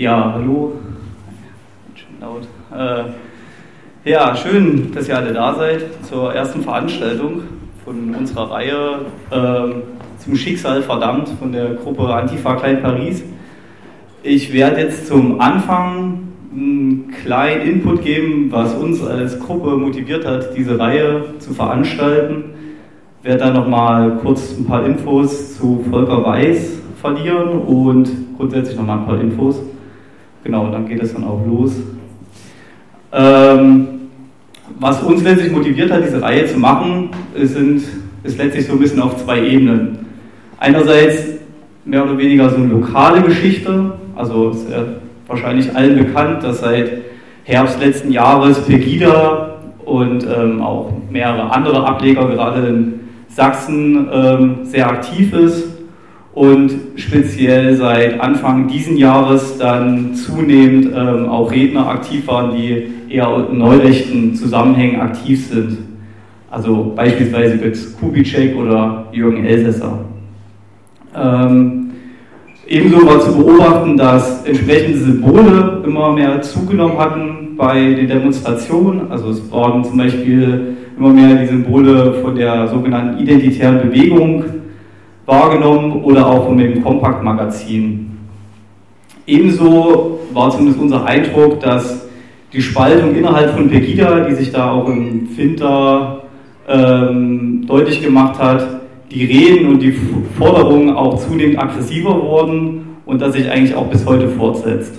Ja, hallo. Schön laut. Ja, schön, dass ihr alle da seid zur ersten Veranstaltung von unserer Reihe zum Schicksal verdammt von der Gruppe Antifa Klein Paris. Ich werde jetzt zum Anfang einen kleinen Input geben, was uns als Gruppe motiviert hat, diese Reihe zu veranstalten. Ich werde dann nochmal kurz ein paar Infos zu Volker Weiß verlieren und grundsätzlich nochmal ein paar Infos. Genau, dann geht es dann auch los. Was uns letztlich motiviert hat, diese Reihe zu machen, ist letztlich so ein bisschen auf zwei Ebenen. Einerseits mehr oder weniger so eine lokale Geschichte, also ist ja wahrscheinlich allen bekannt, dass seit Herbst letzten Jahres Pegida und auch mehrere andere Ableger gerade in Sachsen sehr aktiv ist und speziell seit Anfang diesen Jahres dann zunehmend auch Redner aktiv waren, die eher in neurechten Zusammenhängen aktiv sind. Also beispielsweise Götz Kubitschek oder Jürgen Elsässer. Ebenso war zu beobachten, dass entsprechende Symbole immer mehr zugenommen hatten bei den Demonstrationen. Also es waren zum Beispiel immer mehr die Symbole von der sogenannten Identitären Bewegung wahrgenommen oder auch von dem Compact-Magazin. Ebenso war zumindest unser Eindruck, dass die Spaltung innerhalb von Pegida, die sich da auch im Winter deutlich gemacht hat, die Reden und die Forderungen auch zunehmend aggressiver wurden und das sich eigentlich auch bis heute fortsetzt.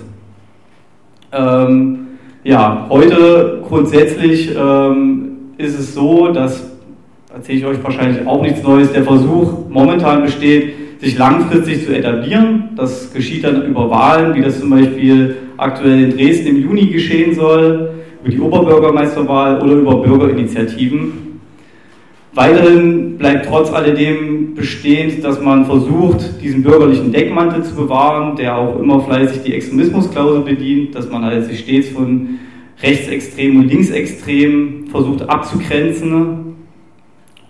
Heute grundsätzlich ist es so, dass, erzähle ich euch wahrscheinlich auch nichts Neues, der Versuch momentan besteht, sich langfristig zu etablieren. Das geschieht dann über Wahlen, wie das zum Beispiel aktuell in Dresden im Juni geschehen soll, über die Oberbürgermeisterwahl oder über Bürgerinitiativen. Weiterhin bleibt trotz alledem bestehend, dass man versucht, diesen bürgerlichen Deckmantel zu bewahren, der auch immer fleißig die Extremismusklausel bedient, dass man halt sich stets von Rechtsextremen und Linksextremen versucht abzugrenzen.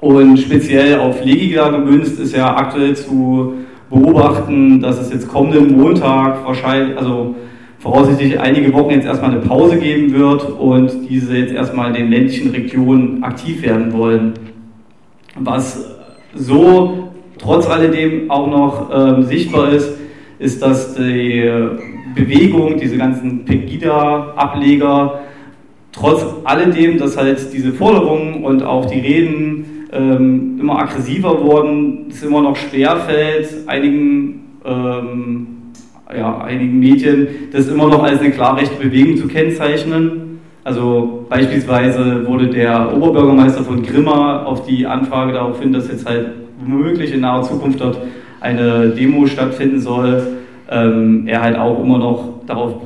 Und speziell auf Legida gemünzt ist ja aktuell zu beobachten, dass es jetzt kommenden Montag wahrscheinlich, also voraussichtlich einige Wochen jetzt erstmal eine Pause geben wird und diese jetzt erstmal in den ländlichen Regionen aktiv werden wollen. Was so trotz alledem auch noch sichtbar ist, ist, dass die Bewegung, diese ganzen Pegida-Ableger, trotz alledem, dass halt diese Forderungen und auch die Reden immer aggressiver wurden, es immer noch schwerfällt, einigen Medien das immer noch als eine klar rechte Bewegung zu kennzeichnen. Also beispielsweise wurde der Oberbürgermeister von Grimma auf die Anfrage darauf hin, dass jetzt halt womöglich in naher Zukunft dort eine Demo stattfinden soll, er halt auch immer noch darauf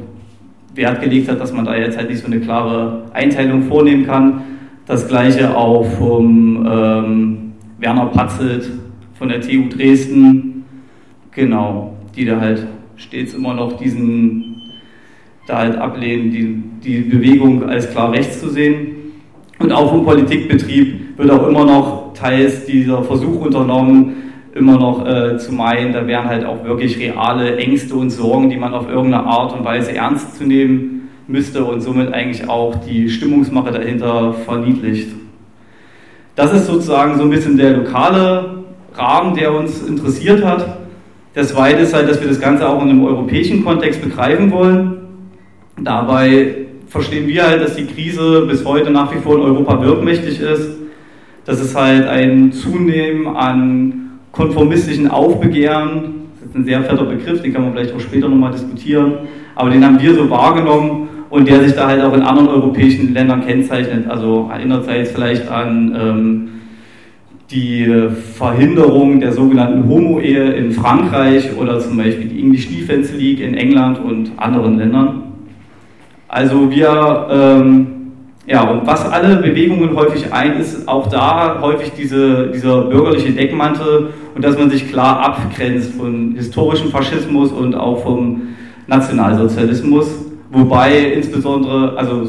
Wert gelegt hat, dass man da jetzt halt nicht so eine klare Einteilung vornehmen kann. Das gleiche auch vom Werner Patzelt von der TU Dresden, genau, die da halt stets immer noch ablehnen, die Bewegung als klar rechts zu sehen. Und auch im Politikbetrieb wird auch immer noch teils dieser Versuch unternommen, immer noch zu meinen, da wären halt auch wirklich reale Ängste und Sorgen, die man auf irgendeine Art und Weise ernst zu nehmen müsste und somit eigentlich auch die Stimmungsmache dahinter verniedlicht. Das ist sozusagen so ein bisschen der lokale Rahmen, der uns interessiert hat. Das Zweite ist halt, dass wir das Ganze auch in einem europäischen Kontext begreifen wollen. Dabei verstehen wir halt, dass die Krise bis heute nach wie vor in Europa wirkmächtig ist, dass es halt ein Zunehmen an konformistischen Aufbegehren, das ist ein sehr fetter Begriff, den kann man vielleicht auch später nochmal diskutieren, aber den haben wir so wahrgenommen und der sich da halt auch in anderen europäischen Ländern kennzeichnet. Also erinnert sich jetzt vielleicht an die Verhinderung der sogenannten Homo-Ehe in Frankreich oder zum Beispiel die English Defence League in England und anderen Ländern. Also und was alle Bewegungen häufig eint, ist auch da häufig dieser bürgerliche Deckmantel und dass man sich klar abgrenzt von historischem Faschismus und auch vom Nationalsozialismus, wobei insbesondere, also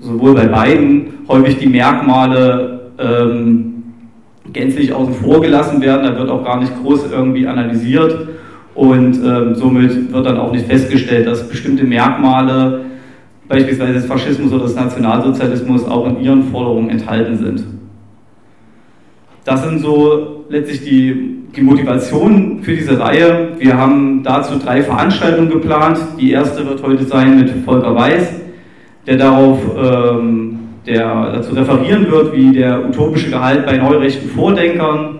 sowohl bei beiden, häufig die Merkmale gänzlich außen vor gelassen werden, da wird auch gar nicht groß irgendwie analysiert und somit wird dann auch nicht festgestellt, dass bestimmte Merkmale, beispielsweise des Faschismus oder des Nationalsozialismus, auch in ihren Forderungen enthalten sind. Das sind so letztlich die Motivation für diese Reihe. Wir haben dazu 3 Veranstaltungen geplant. Die erste wird heute sein mit Volker Weiß, der dazu referieren wird, wie der utopische Gehalt bei neurechten Vordenkern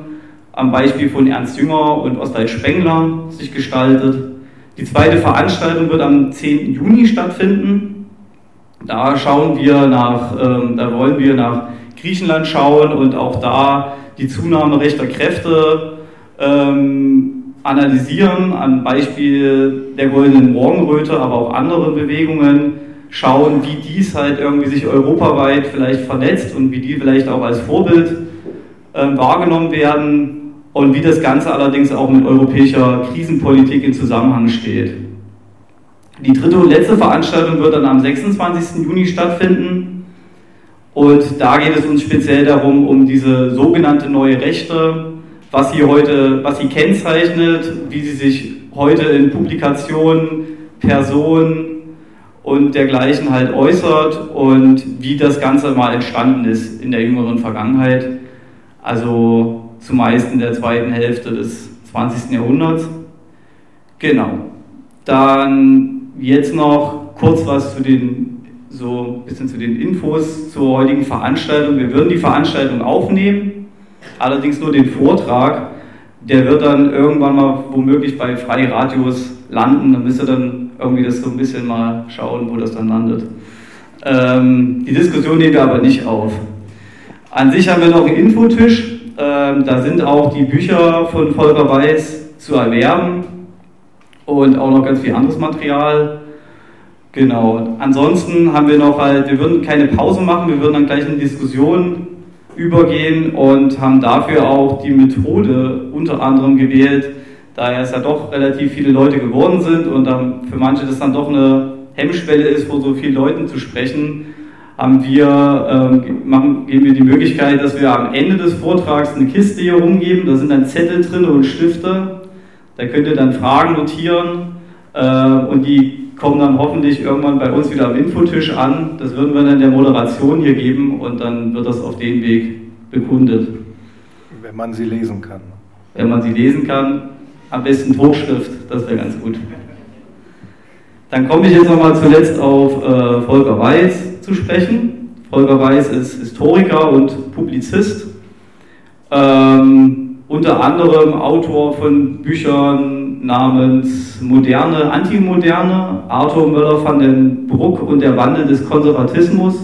am Beispiel von Ernst Jünger und Oswald Spengler sich gestaltet. Die zweite Veranstaltung wird am 10. Juni stattfinden. Da wollen wir nach Griechenland schauen und auch da die Zunahme rechter Kräfte analysieren, am Beispiel der Goldenen Morgenröte, aber auch anderen Bewegungen, schauen, wie dies halt irgendwie sich europaweit vielleicht vernetzt und wie die vielleicht auch als Vorbild wahrgenommen werden und wie das Ganze allerdings auch mit europäischer Krisenpolitik in Zusammenhang steht. Die dritte und letzte Veranstaltung wird dann am 26. Juni stattfinden. Und da geht es uns speziell darum, um diese sogenannte neue Rechte, was sie kennzeichnet, wie sie sich heute in Publikationen, Personen und dergleichen halt äußert und wie das Ganze mal entstanden ist in der jüngeren Vergangenheit, also zumeist in der zweiten Hälfte des 20. Jahrhunderts. Genau. Dann jetzt noch kurz was zu den Infos zur heutigen Veranstaltung. Wir würden die Veranstaltung aufnehmen, allerdings nur den Vortrag. Der wird dann irgendwann mal womöglich bei FreiRadios landen. Da müsst ihr dann irgendwie das so ein bisschen mal schauen, wo das dann landet. Die Diskussion nehmen wir aber nicht auf. An sich haben wir noch einen Infotisch. Da sind auch die Bücher von Volker Weiß zu erwerben und auch noch ganz viel anderes Material. Genau, ansonsten haben wir noch wir würden keine Pause machen, wir würden dann gleich in eine Diskussion übergehen und haben dafür auch die Methode unter anderem gewählt, da es ja doch relativ viele Leute geworden sind und für manche das dann doch eine Hemmschwelle ist, vor so vielen Leuten zu sprechen, geben wir die Möglichkeit, dass wir am Ende des Vortrags eine Kiste hier rumgeben, da sind dann Zettel drin und Stifte, da könnt ihr dann Fragen notieren und die kommen dann hoffentlich irgendwann bei uns wieder am Infotisch an. Das würden wir dann der Moderation hier geben und dann wird das auf den Weg bekundet. Wenn man sie lesen kann. Wenn man sie lesen kann, am besten Hochschrift, das wäre ganz gut. Dann komme ich jetzt nochmal zuletzt auf Volker Weiß zu sprechen. Volker Weiß ist Historiker und Publizist, unter anderem Autor von Büchern namens Moderne, Antimoderne, Arthur Moeller van den Bruck und der Wandel des Konservatismus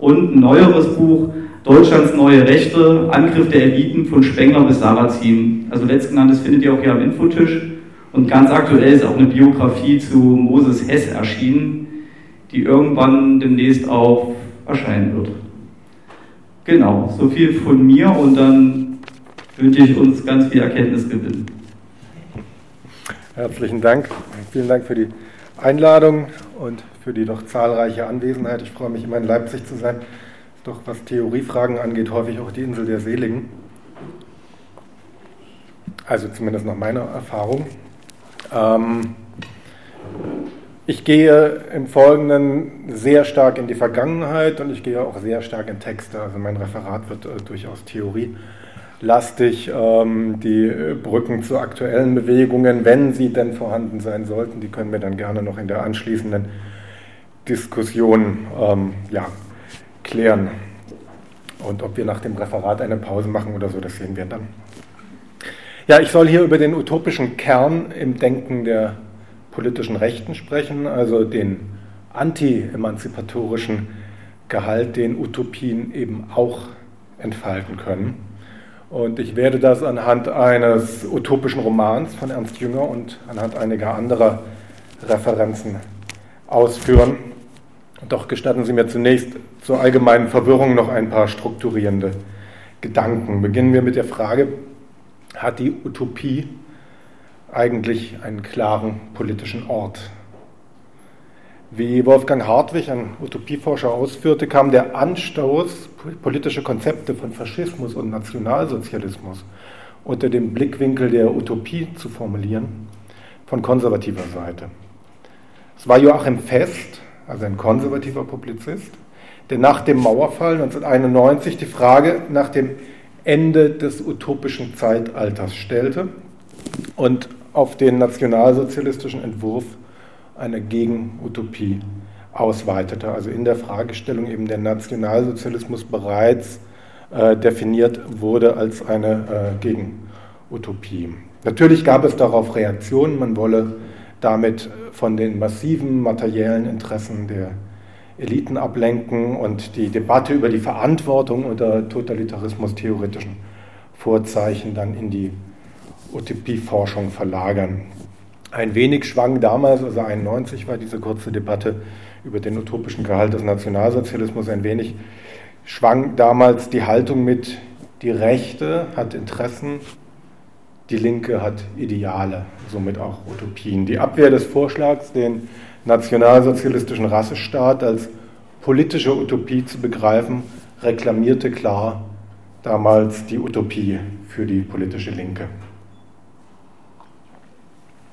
und ein neueres Buch, Deutschlands neue Rechte, Angriff der Eliten von Spengler bis Sarrazin. Also letztgenanntes findet ihr auch hier am Infotisch und ganz aktuell ist auch eine Biografie zu Moses Hess erschienen, die irgendwann demnächst auch erscheinen wird. Genau, so viel von mir und dann wünsche ich uns ganz viel Erkenntnisgewinn. Herzlichen Dank. Vielen Dank für die Einladung und für die doch zahlreiche Anwesenheit. Ich freue mich immer, in Leipzig zu sein. Ist doch, was Theoriefragen angeht, häufig auch die Insel der Seligen. Also zumindest nach meiner Erfahrung. Ich gehe im Folgenden sehr stark in die Vergangenheit und ich gehe auch sehr stark in Texte. Also mein Referat wird durchaus Theorie. Lastig die Brücken zu aktuellen Bewegungen, wenn sie denn vorhanden sein sollten, die können wir dann gerne noch in der anschließenden Diskussion klären. Und ob wir nach dem Referat eine Pause machen oder so, das sehen wir dann. Ja, ich soll hier über den utopischen Kern im Denken der politischen Rechten sprechen, also den anti-emanzipatorischen Gehalt, den Utopien eben auch entfalten können. Und ich werde das anhand eines utopischen Romans von Ernst Jünger und anhand einiger anderer Referenzen ausführen. Doch gestatten Sie mir zunächst zur allgemeinen Verwirrung noch ein paar strukturierende Gedanken. Beginnen wir mit der Frage, hat die Utopie eigentlich einen klaren politischen Ort? Wie Wolfgang Hartwig, ein Utopieforscher, ausführte, kam der Anstoß, politische Konzepte von Faschismus und Nationalsozialismus unter dem Blickwinkel der Utopie zu formulieren, von konservativer Seite. Es war Joachim Fest, also ein konservativer Publizist, der nach dem Mauerfall 1991 die Frage nach dem Ende des utopischen Zeitalters stellte und auf den nationalsozialistischen Entwurf einer Gegenutopie ausweitete. Also in der Fragestellung eben der Nationalsozialismus bereits definiert wurde als eine Gegenutopie. Natürlich gab es darauf Reaktionen, man wolle damit von den massiven materiellen Interessen der Eliten ablenken und die Debatte über die Verantwortung unter totalitarismus-theoretischen Vorzeichen dann in die Utopieforschung verlagern. Ein wenig schwang damals, also 1991 war diese kurze Debatte über den utopischen Gehalt des Nationalsozialismus, ein wenig schwang damals die Haltung mit, die Rechte hat Interessen, die Linke hat Ideale, somit auch Utopien. Die Abwehr des Vorschlags, den nationalsozialistischen Rassestaat als politische Utopie zu begreifen, reklamierte klar damals die Utopie für die politische Linke.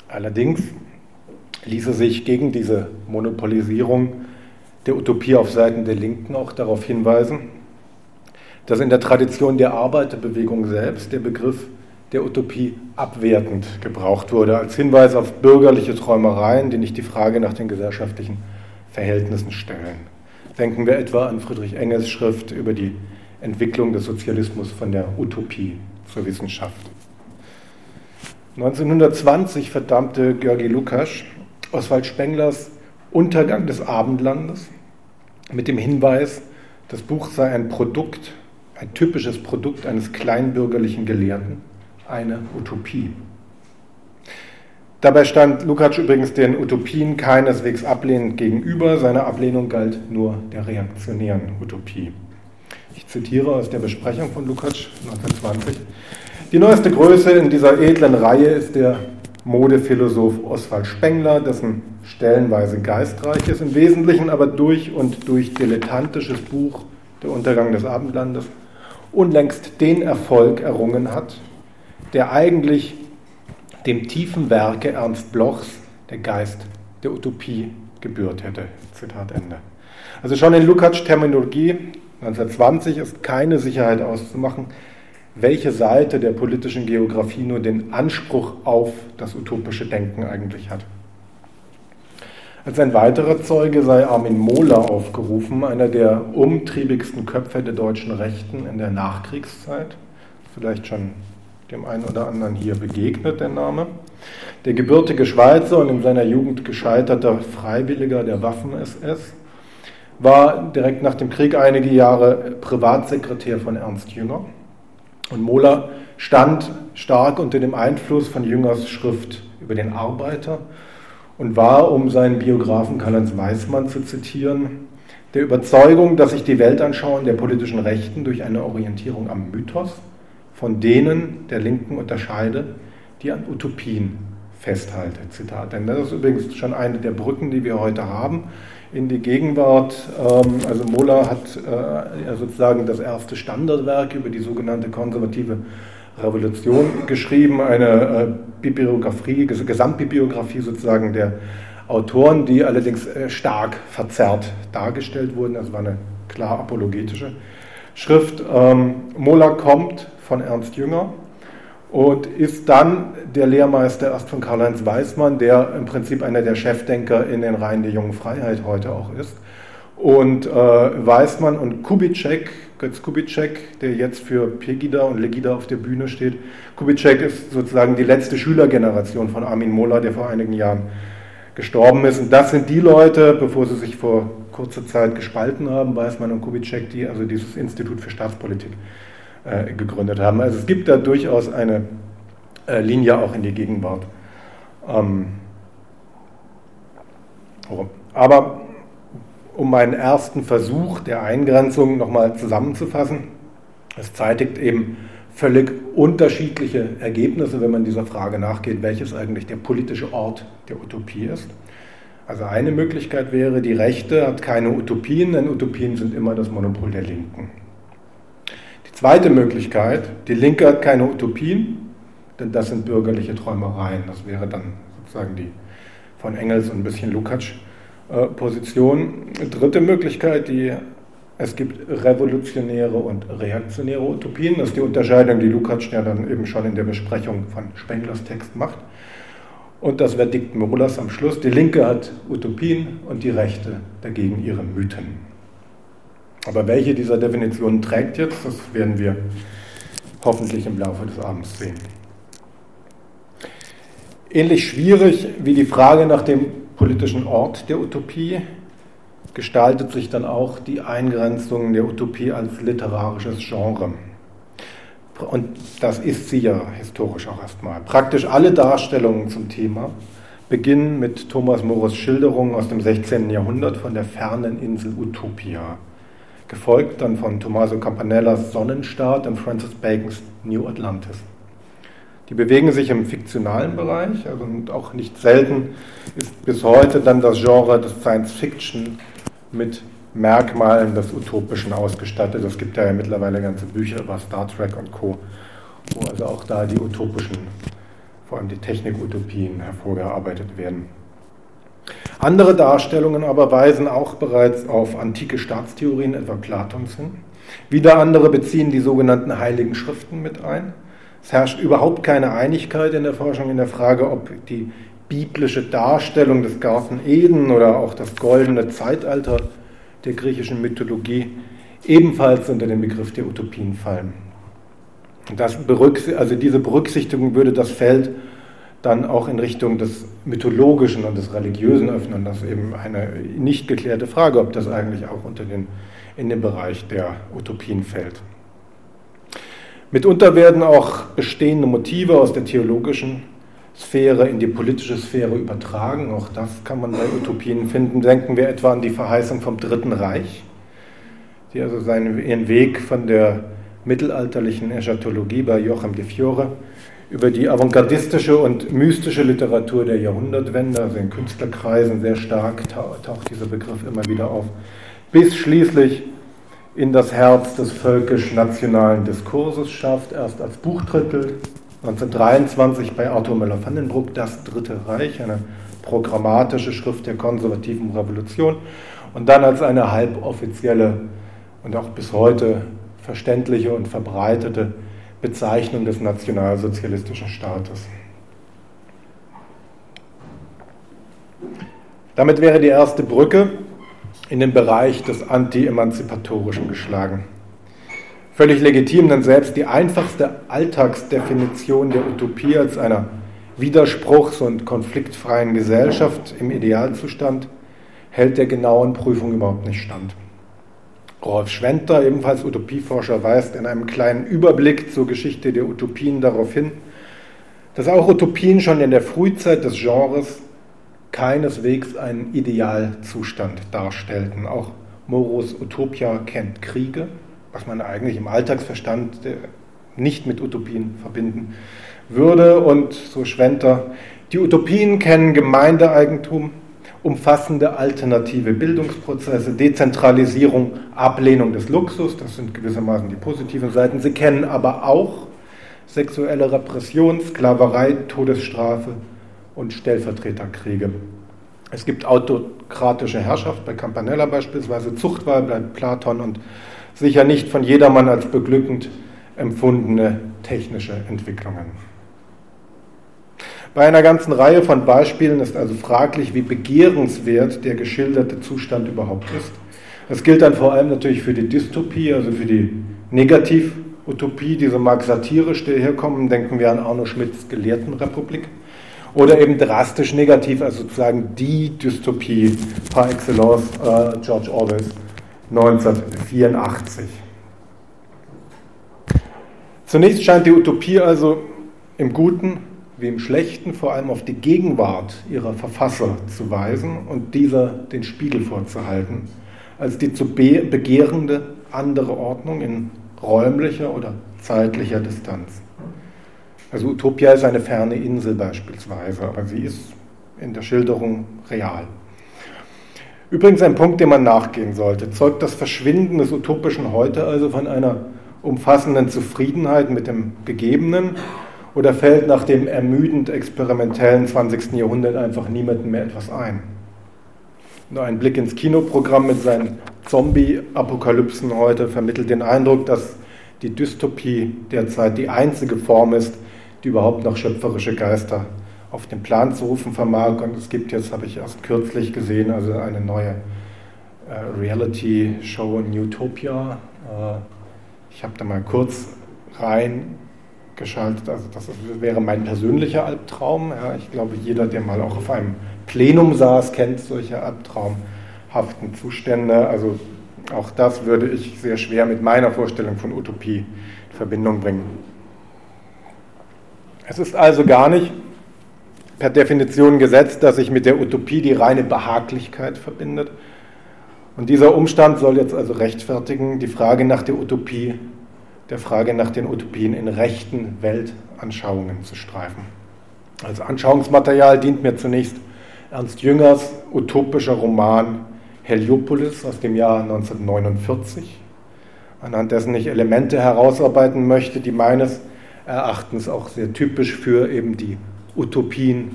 Allerdings ließe sich gegen diese Monopolisierung der Utopie auf Seiten der Linken auch darauf hinweisen, dass in der Tradition der Arbeiterbewegung selbst der Begriff der Utopie abwertend gebraucht wurde, als Hinweis auf bürgerliche Träumereien, die nicht die Frage nach den gesellschaftlichen Verhältnissen stellen. Denken wir etwa an Friedrich Engels Schrift über die Entwicklung des Sozialismus von der Utopie zur Wissenschaft. 1920 verdammte Georg Lukács Oswald Spenglers Untergang des Abendlandes mit dem Hinweis, das Buch sei ein Produkt, ein typisches Produkt eines kleinbürgerlichen Gelehrten, eine Utopie. Dabei stand Lukács übrigens den Utopien keineswegs ablehnend gegenüber, seine Ablehnung galt nur der reaktionären Utopie. Ich zitiere aus der Besprechung von Lukács 1920. Die neueste Größe in dieser edlen Reihe ist der Modephilosoph Oswald Spengler, dessen stellenweise geistreiches, im Wesentlichen aber durch und durch dilettantisches Buch Der Untergang des Abendlandes unlängst den Erfolg errungen hat, der eigentlich dem tiefen Werke Ernst Blochs, Der Geist der Utopie, gebührt hätte. Zitat Ende. Also schon in Lukács' Terminologie 1920 ist keine Sicherheit auszumachen, welche Seite der politischen Geografie nur den Anspruch auf das utopische Denken eigentlich hat. Als ein weiterer Zeuge sei Armin Mohler aufgerufen, einer der umtriebigsten Köpfe der deutschen Rechten in der Nachkriegszeit, vielleicht schon dem einen oder anderen hier begegnet der Name, der gebürtige Schweizer und in seiner Jugend gescheiterter Freiwilliger der Waffen-SS, war direkt nach dem Krieg einige Jahre Privatsekretär von Ernst Jünger. Und Mohler stand stark unter dem Einfluss von Jüngers Schrift über den Arbeiter und war, um seinen Biografen Karlheinz Weißmann zu zitieren, der Überzeugung, dass sich die Weltanschauung der politischen Rechten durch eine Orientierung am Mythos von denen der Linken unterscheide, die an Utopien festhalte. Zitat. Denn das ist übrigens schon eine der Brücken, die wir heute haben in die Gegenwart. Also Mohler hat sozusagen das erste Standardwerk über die sogenannte konservative Revolution geschrieben, eine Bibliografie, Gesamtbibliografie sozusagen der Autoren, die allerdings stark verzerrt dargestellt wurden. Das war eine klar apologetische Schrift. Mohler kommt von Ernst Jünger und ist dann der Lehrmeister erst von Karlheinz Weißmann, der im Prinzip einer der Chefdenker in den Reihen der Jungen Freiheit heute auch ist. Und Weißmann und Kubitschek, Götz Kubitschek, der jetzt für Pegida und Legida auf der Bühne steht. Kubitschek ist sozusagen die letzte Schülergeneration von Armin Mohler, der vor einigen Jahren gestorben ist. Und das sind die Leute, bevor sie sich vor kurzer Zeit gespalten haben, Weißmann und Kubitschek, die also dieses Institut für Staatspolitik gegründet haben. Also es gibt da durchaus eine Linie auch in die Gegenwart. Aber um meinen ersten Versuch der Eingrenzung nochmal zusammenzufassen, es zeitigt eben völlig unterschiedliche Ergebnisse, wenn man dieser Frage nachgeht, welches eigentlich der politische Ort der Utopie ist. Also eine Möglichkeit wäre, die Rechte hat keine Utopien, denn Utopien sind immer das Monopol der Linken. Zweite Möglichkeit, die Linke hat keine Utopien, denn das sind bürgerliche Träumereien. Das wäre dann sozusagen die von Engels und ein bisschen Lukács-Position. Dritte Möglichkeit, es gibt revolutionäre und reaktionäre Utopien. Das ist die Unterscheidung, die Lukács ja dann eben schon in der Besprechung von Spenglers Text macht. Und das Verdikt Mohlers am Schluss. Die Linke hat Utopien und die Rechte dagegen ihre Mythen. Aber welche dieser Definitionen trägt jetzt, das werden wir hoffentlich im Laufe des Abends sehen. Ähnlich schwierig wie die Frage nach dem politischen Ort der Utopie gestaltet sich dann auch die Eingrenzung der Utopie als literarisches Genre. Und das ist sie ja historisch auch erstmal. Praktisch alle Darstellungen zum Thema beginnen mit Thomas Morus' Schilderungen aus dem 16. Jahrhundert von der fernen Insel Utopia, gefolgt dann von Tommaso Campanellas Sonnenstaat und Francis Bacons New Atlantis. Die bewegen sich im fiktionalen Bereich, also und auch nicht selten ist bis heute dann das Genre des Science Fiction mit Merkmalen des Utopischen ausgestattet. Es gibt ja mittlerweile ganze Bücher über Star Trek und Co., wo also auch da die utopischen, vor allem die Technik-Utopien hervorgearbeitet werden. Andere Darstellungen aber weisen auch bereits auf antike Staatstheorien, etwa Platons, hin. Wieder andere beziehen die sogenannten Heiligen Schriften mit ein. Es herrscht überhaupt keine Einigkeit in der Forschung in der Frage, ob die biblische Darstellung des Garten Eden oder auch das goldene Zeitalter der griechischen Mythologie ebenfalls unter den Begriff der Utopien fallen. Diese Berücksichtigung würde das Feld dann auch in Richtung des Mythologischen und des Religiösen öffnen. Das ist eben eine nicht geklärte Frage, ob das eigentlich auch in den Bereich der Utopien fällt. Mitunter werden auch bestehende Motive aus der theologischen Sphäre in die politische Sphäre übertragen. Auch das kann man bei Utopien finden. Denken wir etwa an die Verheißung vom Dritten Reich, die also ihren Weg von der mittelalterlichen Eschatologie bei Joachim de Fiore über die avantgardistische und mystische Literatur der Jahrhundertwende, also in Künstlerkreisen sehr stark taucht dieser Begriff immer wieder auf, bis schließlich in das Herz des völkisch-nationalen Diskurses schafft, erst als Buchtitel 1923 bei Arthur Moeller van den Bruck, Das Dritte Reich, eine programmatische Schrift der konservativen Revolution, und dann als eine halboffizielle und auch bis heute verständliche und verbreitete Bezeichnung des nationalsozialistischen Staates. Damit wäre die erste Brücke in den Bereich des Anti-Emanzipatorischen geschlagen. Völlig legitim, denn selbst die einfachste Alltagsdefinition der Utopie als einer widerspruchs- und konfliktfreien Gesellschaft im Idealzustand hält der genauen Prüfung überhaupt nicht stand. Rolf Schwenter, ebenfalls Utopieforscher, weist in einem kleinen Überblick zur Geschichte der Utopien darauf hin, dass auch Utopien schon in der Frühzeit des Genres keineswegs einen Idealzustand darstellten. Auch Morus' Utopia kennt Kriege, was man eigentlich im Alltagsverstand nicht mit Utopien verbinden würde. Und so Schwenter, die Utopien kennen Gemeindeeigentum, umfassende alternative Bildungsprozesse, Dezentralisierung, Ablehnung des Luxus, das sind gewissermaßen die positiven Seiten. Sie kennen aber auch sexuelle Repression, Sklaverei, Todesstrafe und Stellvertreterkriege. Es gibt autokratische Herrschaft bei Campanella beispielsweise, Zuchtwahl bei Platon und sicher nicht von jedermann als beglückend empfundene technische Entwicklungen. Bei einer ganzen Reihe von Beispielen ist also fraglich, wie begehrenswert der geschilderte Zustand überhaupt ist. Das gilt dann vor allem natürlich für die Dystopie, also für die Negativ-Utopie, die so mag satirisch daherkommen. Denken wir an Arno Schmidts Gelehrtenrepublik. Oder eben drastisch negativ, also sozusagen die Dystopie par excellence George Orwells 1984. Zunächst scheint die Utopie also im Guten wie im Schlechten vor allem auf die Gegenwart ihrer Verfasser zu weisen und dieser den Spiegel vorzuhalten, als die zu begehrende andere Ordnung in räumlicher oder zeitlicher Distanz. Also Utopia ist eine ferne Insel beispielsweise, aber sie ist in der Schilderung real. Übrigens ein Punkt, dem man nachgehen sollte. Zeugt das Verschwinden des Utopischen heute also von einer umfassenden Zufriedenheit mit dem Gegebenen Oder fällt nach dem ermüdend experimentellen 20. Jahrhundert einfach niemandem mehr etwas ein? Nur ein Blick ins Kinoprogramm mit seinen Zombie-Apokalypsen heute vermittelt den Eindruck, dass die Dystopie derzeit die einzige Form ist, die überhaupt noch schöpferische Geister auf den Plan zu rufen vermag. Und es gibt jetzt, habe ich erst kürzlich gesehen, also eine neue Reality-Show in Utopia. Ich habe da mal kurz reingeschaltet. Also das wäre mein persönlicher Albtraum. Ja, ich glaube, jeder, der mal auch auf einem Plenum saß, kennt solche albtraumhaften Zustände. Also auch das würde ich sehr schwer mit meiner Vorstellung von Utopie in Verbindung bringen. Es ist also gar nicht per Definition gesetzt, dass sich mit der Utopie die reine Behaglichkeit verbindet. Und dieser Umstand soll jetzt also rechtfertigen, die Frage nach der Utopie, der Frage nach den Utopien in rechten Weltanschauungen zu streifen. Als Anschauungsmaterial dient mir zunächst Ernst Jüngers utopischer Roman Heliopolis aus dem Jahr 1949, anhand dessen ich Elemente herausarbeiten möchte, die meines Erachtens auch sehr typisch für eben die Utopien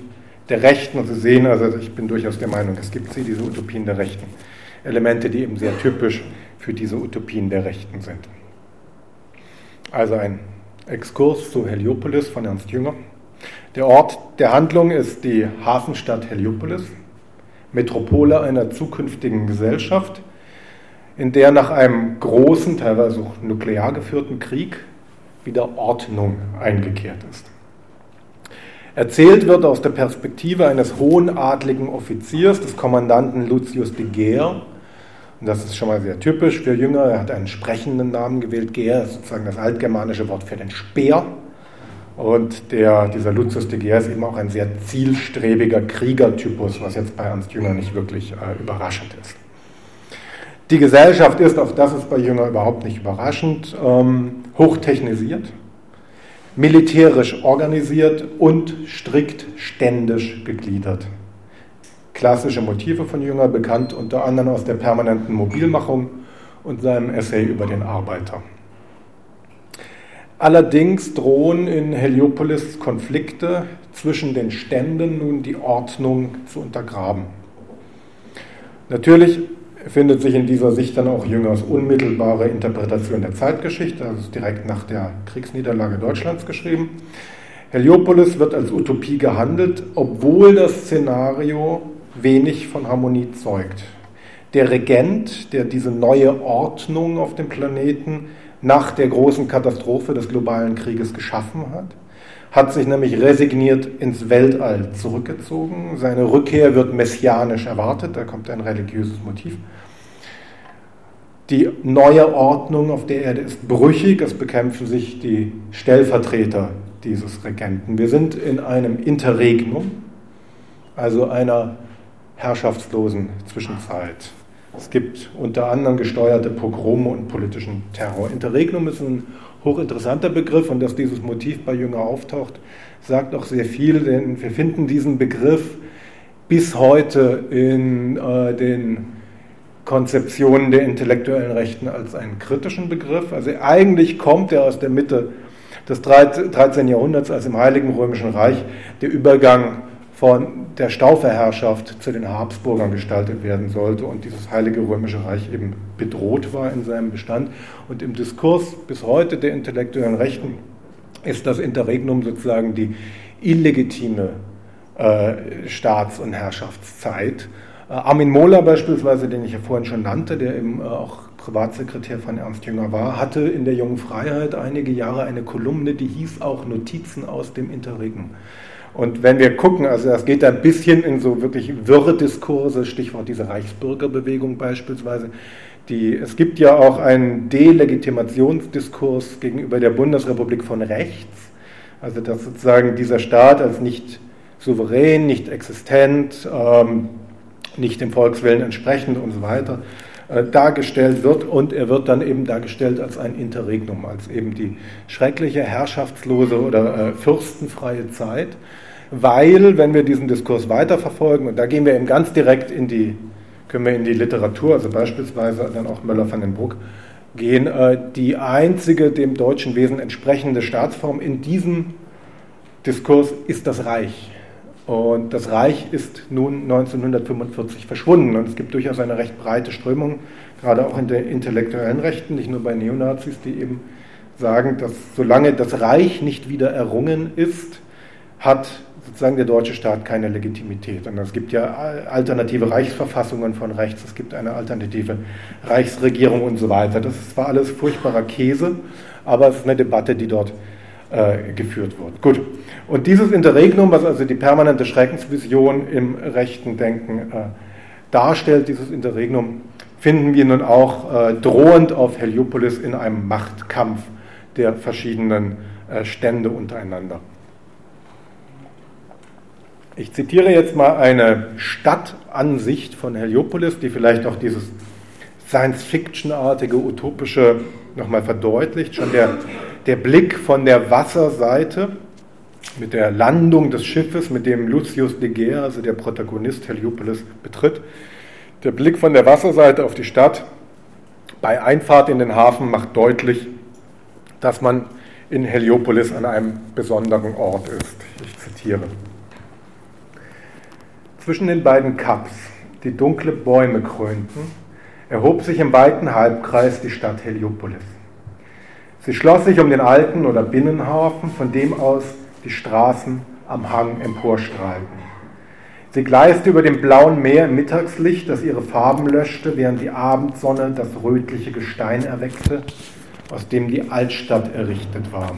der Rechten, und Sie sehen, also ich bin durchaus der Meinung, es gibt sie, diese Utopien der Rechten, Elemente, die eben sehr typisch für diese Utopien der Rechten sind. Also ein Exkurs zu Heliopolis von Ernst Jünger. Der Ort der Handlung ist die Hafenstadt Heliopolis, Metropole einer zukünftigen Gesellschaft, in der nach einem großen, teilweise auch nuklear geführten Krieg wieder Ordnung eingekehrt ist. Erzählt wird aus der Perspektive eines hohen adligen Offiziers, des Kommandanten Lucius de Geer. Und das ist schon mal sehr typisch für Jünger. Er hat einen sprechenden Namen gewählt. Geer ist sozusagen das altgermanische Wort für den Speer. Und dieser Lucius de Geer ist eben auch ein sehr zielstrebiger Kriegertypus, was jetzt bei Ernst Jünger nicht wirklich überraschend ist. Die Gesellschaft ist, auch das ist bei Jünger überhaupt nicht überraschend, hochtechnisiert, militärisch organisiert und strikt ständisch gegliedert. Klassische Motive von Jünger, bekannt unter anderem aus der permanenten Mobilmachung und seinem Essay über den Arbeiter. Allerdings drohen in Heliopolis Konflikte zwischen den Ständen, nun die Ordnung zu untergraben. Natürlich findet sich in dieser Sicht dann auch Jüngers unmittelbare Interpretation der Zeitgeschichte, also direkt nach der Kriegsniederlage Deutschlands geschrieben. Heliopolis wird als Utopie gehandelt, obwohl das Szenario wenig von Harmonie zeugt. Der Regent, der diese neue Ordnung auf dem Planeten nach der großen Katastrophe des globalen Krieges geschaffen hat, hat sich nämlich resigniert ins Weltall zurückgezogen. Seine Rückkehr wird messianisch erwartet, da kommt ein religiöses Motiv. Die neue Ordnung auf der Erde ist brüchig, es bekämpfen sich die Stellvertreter dieses Regenten. Wir sind in einem Interregnum, also einer herrschaftslosen Zwischenzeit. Es gibt unter anderem gesteuerte Pogrome und politischen Terror. Interregnum ist ein hochinteressanter Begriff, und dass dieses Motiv bei Jünger auftaucht, sagt auch sehr viel, denn wir finden diesen Begriff bis heute in den Konzeptionen der intellektuellen Rechten als einen kritischen Begriff. Also eigentlich kommt er aus der Mitte des 13. Jahrhunderts, als im Heiligen Römischen Reich der Übergang von der Stauferherrschaft zu den Habsburgern gestaltet werden sollte und dieses Heilige Römische Reich eben bedroht war in seinem Bestand. Und im Diskurs bis heute der intellektuellen Rechten ist das Interregnum sozusagen die illegitime Staats- und Herrschaftszeit. Armin Mohler beispielsweise, den ich ja vorhin schon nannte, der eben auch Privatsekretär von Ernst Jünger war, hatte in der Jungen Freiheit einige Jahre eine Kolumne, die hieß auch Notizen aus dem Interregnum. Und wenn wir gucken, also das geht da ein bisschen in so wirklich wirre Diskurse, Stichwort diese Reichsbürgerbewegung beispielsweise. Es gibt ja auch einen Delegitimationsdiskurs gegenüber der Bundesrepublik von rechts, also dass sozusagen dieser Staat als nicht souverän, nicht existent, nicht dem Volkswillen entsprechend und so weiter dargestellt wird, und er wird dann eben dargestellt als ein Interregnum, als eben die schreckliche, herrschaftslose oder fürstenfreie Zeit, weil, wenn wir diesen Diskurs weiterverfolgen, und da gehen wir eben ganz direkt in die Literatur, also beispielsweise dann auch Moeller van den Bruck gehen, die einzige dem deutschen Wesen entsprechende Staatsform in diesem Diskurs ist das Reich. Und das Reich ist nun 1945 verschwunden. Und es gibt durchaus eine recht breite Strömung, gerade auch in den intellektuellen Rechten, nicht nur bei Neonazis, die eben sagen, dass solange das Reich nicht wieder errungen ist, hat sozusagen der deutsche Staat keine Legitimität. Und es gibt ja alternative Reichsverfassungen von rechts, es gibt eine alternative Reichsregierung und so weiter. Das ist zwar alles furchtbarer Käse, aber es ist eine Debatte, die dort geführt wurde. Gut, und dieses Interregnum, was also die permanente Schreckensvision im rechten Denken darstellt, dieses Interregnum finden wir nun auch drohend auf Heliopolis in einem Machtkampf der verschiedenen Stände untereinander. Ich zitiere jetzt mal eine Stadtansicht von Heliopolis, die vielleicht auch dieses Science-Fiction-artige, utopische nochmal verdeutlicht. Schon der Blick von der Wasserseite mit der Landung des Schiffes, mit dem Lucius de Geer, also der Protagonist, Heliopolis betritt. Der Blick von der Wasserseite auf die Stadt bei Einfahrt in den Hafen macht deutlich, dass man in Heliopolis an einem besonderen Ort ist. Ich zitiere. Zwischen den beiden Kaps, die dunkle Bäume krönten, erhob sich im weiten Halbkreis die Stadt Heliopolis. Sie schloss sich um den alten oder Binnenhafen, von dem aus die Straßen am Hang emporstrahlten. Sie gleiste über dem blauen Meer im Mittagslicht, das ihre Farben löschte, während die Abendsonne das rötliche Gestein erweckte, aus dem die Altstadt errichtet war.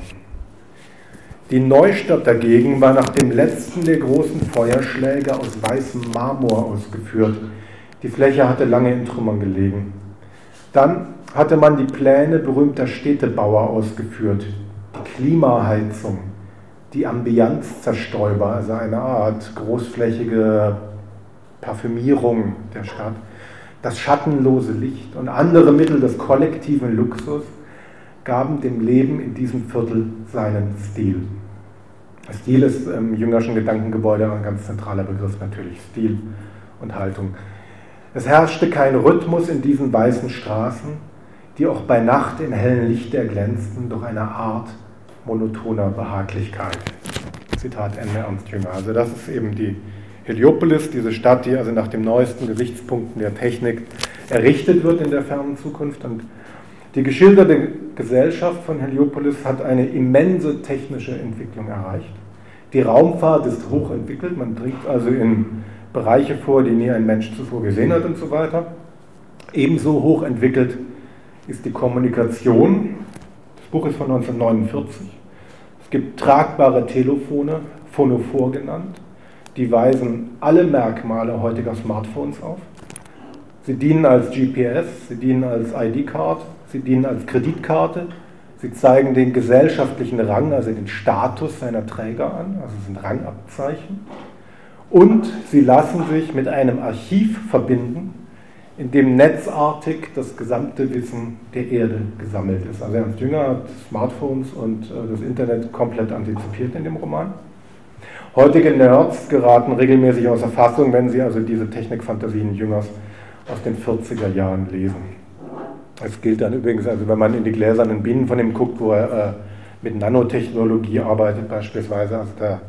Die Neustadt dagegen war nach dem letzten der großen Feuerschläge aus weißem Marmor ausgeführt. Die Fläche hatte lange in Trümmern gelegen. Dann hatte man die Pläne berühmter Städtebauer ausgeführt, die Klimaheizung, die Ambianzzerstäuber, also eine Art großflächige Parfümierung der Stadt, das schattenlose Licht und andere Mittel des kollektiven Luxus gaben dem Leben in diesem Viertel seinen Stil. Stil ist im jüngerschen Gedankengebäude ein ganz zentraler Begriff natürlich, Stil und Haltung. Es herrschte kein Rhythmus in diesen weißen Straßen, die auch bei Nacht in hellen Licht erglänzten durch eine Art monotoner Behaglichkeit. Zitat Ende Ernst Jünger. Also das ist eben die Heliopolis, diese Stadt, die also nach dem neuesten Gesichtspunkten der Technik errichtet wird in der fernen Zukunft. Und die geschilderte Gesellschaft von Heliopolis hat eine immense technische Entwicklung erreicht. Die Raumfahrt ist hochentwickelt, man dringt also in Bereiche vor, die nie ein Mensch zuvor gesehen hat und so weiter. Ebenso hochentwickelt ist die Kommunikation. Das Buch ist von 1949. Es gibt tragbare Telefone, Phonophor genannt. Die weisen alle Merkmale heutiger Smartphones auf. Sie dienen als GPS, sie dienen als ID-Card, sie dienen als Kreditkarte. Sie zeigen den gesellschaftlichen Rang, also den Status seiner Träger an, also sind Rangabzeichen. Und sie lassen sich mit einem Archiv verbinden, in dem netzartig das gesamte Wissen der Erde gesammelt ist. Also Ernst Jünger hat Smartphones und das Internet komplett antizipiert in dem Roman. Heutige Nerds geraten regelmäßig außer Fassung, wenn sie also diese Technikfantasien Jüngers aus den 40er Jahren lesen. Es gilt dann übrigens, also wenn man in die gläsernen Bienen von ihm guckt, wo er mit Nanotechnologie arbeitet beispielsweise, also da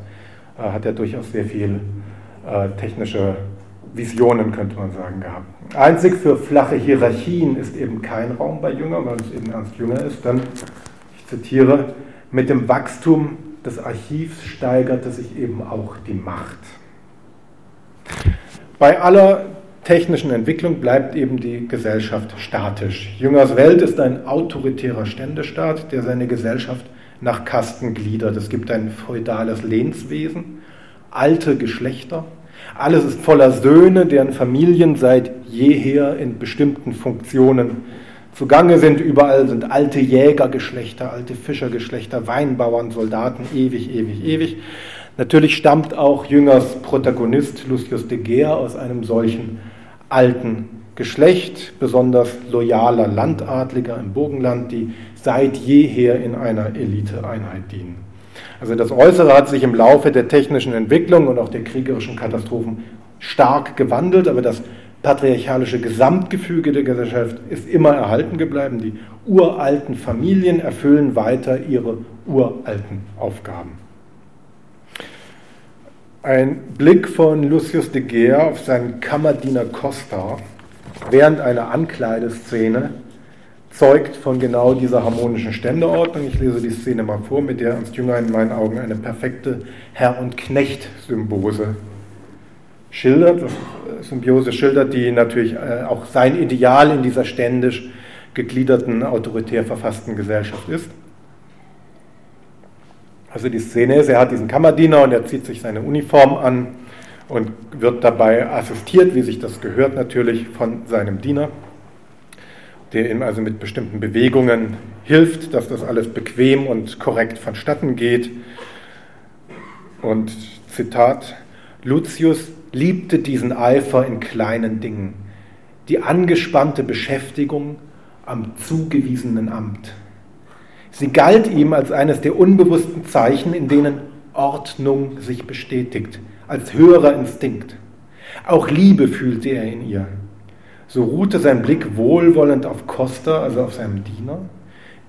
hat er durchaus sehr viel technische Visionen, könnte man sagen, gehabt. Einzig für flache Hierarchien ist eben kein Raum bei Jünger, weil es eben Ernst Jünger ist, dann, ich zitiere, mit dem Wachstum des Archivs steigerte sich eben auch die Macht. Bei aller technischen Entwicklung bleibt eben die Gesellschaft statisch. Jüngers Welt ist ein autoritärer Ständestaat, der seine Gesellschaft nach Kasten gliedert. Es gibt ein feudales Lehnswesen, alte Geschlechter. Alles ist voller Söhne, deren Familien seit jeher in bestimmten Funktionen zugange sind. Überall sind alte Jägergeschlechter, alte Fischergeschlechter, Weinbauern, Soldaten, ewig, ewig, ewig. Natürlich stammt auch Jüngers Protagonist Lucius de Geer aus einem solchen alten Geschlecht, besonders loyaler Landadliger im Burgenland, die seit jeher in einer Eliteeinheit dienen. Also das Äußere hat sich im Laufe der technischen Entwicklung und auch der kriegerischen Katastrophen stark gewandelt, aber das patriarchalische Gesamtgefüge der Gesellschaft ist immer erhalten geblieben. Die uralten Familien erfüllen weiter ihre uralten Aufgaben. Ein Blick von Lucius de Geer auf seinen Kammerdiener Costa während einer Ankleideszene zeugt von genau dieser harmonischen Ständeordnung. Ich lese die Szene mal vor, mit der Ernst Jünger in meinen Augen eine perfekte Herr- und Knecht-Symbiose schildert. Symbiose schildert, die natürlich auch sein Ideal in dieser ständisch gegliederten, autoritär verfassten Gesellschaft ist. Also die Szene ist, er hat diesen Kammerdiener und er zieht sich seine Uniform an und wird dabei assistiert, wie sich das gehört natürlich, von seinem Diener, der ihm also mit bestimmten Bewegungen hilft, dass das alles bequem und korrekt vonstatten geht. Und Zitat: Lucius liebte diesen Eifer in kleinen Dingen, die angespannte Beschäftigung am zugewiesenen Amt. Sie galt ihm als eines der unbewussten Zeichen, in denen Ordnung sich bestätigt, als höherer Instinkt. Auch Liebe fühlte er in ihr. So ruhte sein Blick wohlwollend auf Costa, also auf seinem Diener,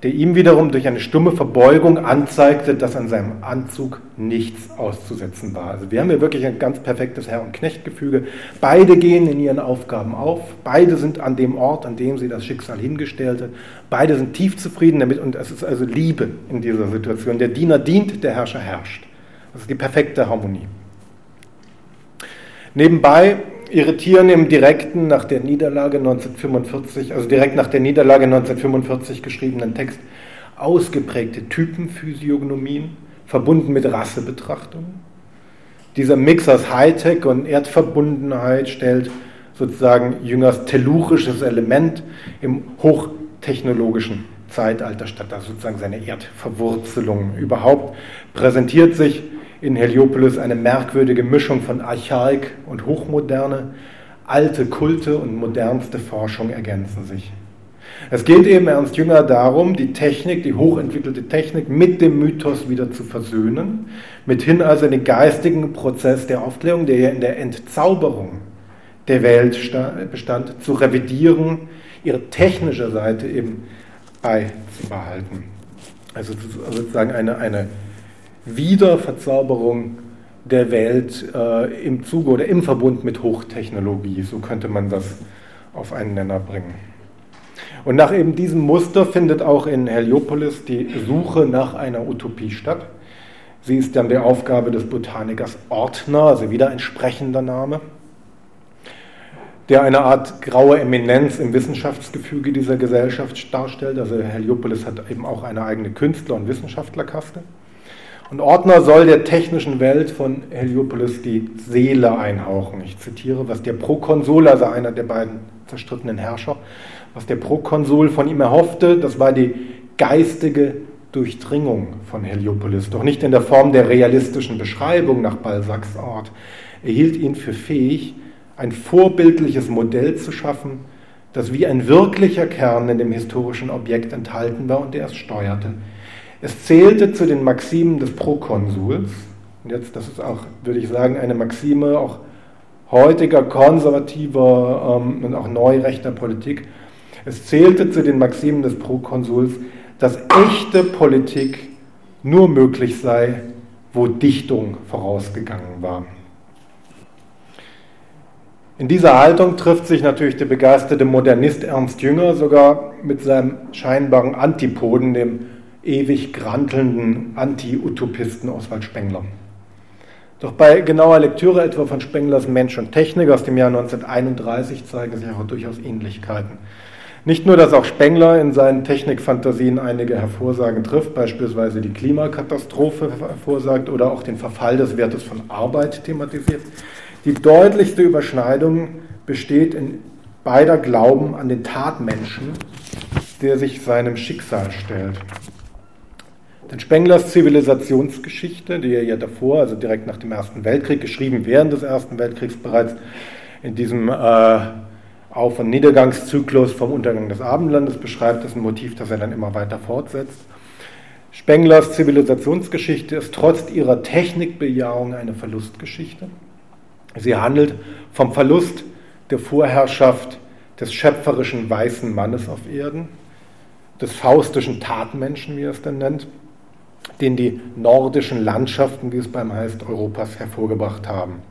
der ihm wiederum durch eine stumme Verbeugung anzeigte, dass an seinem Anzug nichts auszusetzen war. Also wir haben hier wirklich ein ganz perfektes Herr- und Knechtgefüge. Beide gehen in ihren Aufgaben auf, beide sind an dem Ort, an dem sie das Schicksal hingestellte, beide sind tief zufrieden damit und es ist also Liebe in dieser Situation. Der Diener dient, der Herrscher herrscht. Das ist die perfekte Harmonie. Nebenbei irritieren im direkten nach der Niederlage 1945, geschriebenen Text ausgeprägte Typenphysiognomien, verbunden mit Rassebetrachtungen. Dieser Mix aus Hightech und Erdverbundenheit stellt sozusagen Jüngers tellurisches Element im hochtechnologischen Zeitalter statt, also sozusagen seine Erdverwurzelung. Überhaupt präsentiert sich in Heliopolis eine merkwürdige Mischung von Archaik und Hochmoderne, alte Kulte und modernste Forschung ergänzen sich. Es geht eben Ernst Jünger darum, die Technik, die hochentwickelte Technik mit dem Mythos wieder zu versöhnen, mithin also den geistigen Prozess der Aufklärung, der ja in der Entzauberung der Welt bestand, zu revidieren, ihre technische Seite eben beizubehalten. Also sozusagen eine Wiederverzauberung der Welt im Zuge oder im Verbund mit Hochtechnologie, so könnte man das auf einen Nenner bringen. Und nach eben diesem Muster findet auch in Heliopolis die Suche nach einer Utopie statt. Sie ist dann der Aufgabe des Botanikers Ortner, also wieder ein sprechender Name, der eine Art graue Eminenz im Wissenschaftsgefüge dieser Gesellschaft darstellt. Also Heliopolis hat eben auch eine eigene Künstler- und Wissenschaftlerkaste. Und Ortner soll der technischen Welt von Heliopolis die Seele einhauchen. Ich zitiere, was der Prokonsul, also einer der beiden zerstrittenen Herrscher, was der Prokonsul von ihm erhoffte, das war die geistige Durchdringung von Heliopolis. Doch nicht in der Form der realistischen Beschreibung nach Balzacs Art. Er hielt ihn für fähig, ein vorbildliches Modell zu schaffen, das wie ein wirklicher Kern in dem historischen Objekt enthalten war und der es steuerte. Es zählte zu den Maximen des Prokonsuls, und jetzt, das ist auch, würde ich sagen, eine Maxime auch heutiger, konservativer und auch neu rechter Politik, es zählte zu den Maximen des Prokonsuls, dass echte Politik nur möglich sei, wo Dichtung vorausgegangen war. In dieser Haltung trifft sich natürlich der begeisterte Modernist Ernst Jünger sogar mit seinem scheinbaren Antipoden, dem ewig grantelnden Anti-Utopisten Oswald Spengler. Doch bei genauer Lektüre etwa von Spenglers Mensch und Technik aus dem Jahr 1931 zeigen sich auch durchaus Ähnlichkeiten. Nicht nur, dass auch Spengler in seinen Technikfantasien einige Hervorsagen trifft, beispielsweise die Klimakatastrophe hervorsagt oder auch den Verfall des Wertes von Arbeit thematisiert. Die deutlichste Überschneidung besteht in beider Glauben an den Tatmenschen, der sich seinem Schicksal stellt. Denn Spenglers Zivilisationsgeschichte, die er ja davor, also direkt nach dem Ersten Weltkrieg, geschrieben während des Ersten Weltkriegs bereits in diesem Auf- und Niedergangszyklus vom Untergang des Abendlandes beschreibt, ist ein Motiv, das er dann immer weiter fortsetzt. Spenglers Zivilisationsgeschichte ist trotz ihrer Technikbejahung eine Verlustgeschichte. Sie handelt vom Verlust der Vorherrschaft des schöpferischen weißen Mannes auf Erden, des faustischen Tatmenschen, wie er es dann nennt, den die nordischen Landschaften, wie es beim heißt, Europas hervorgebracht haben.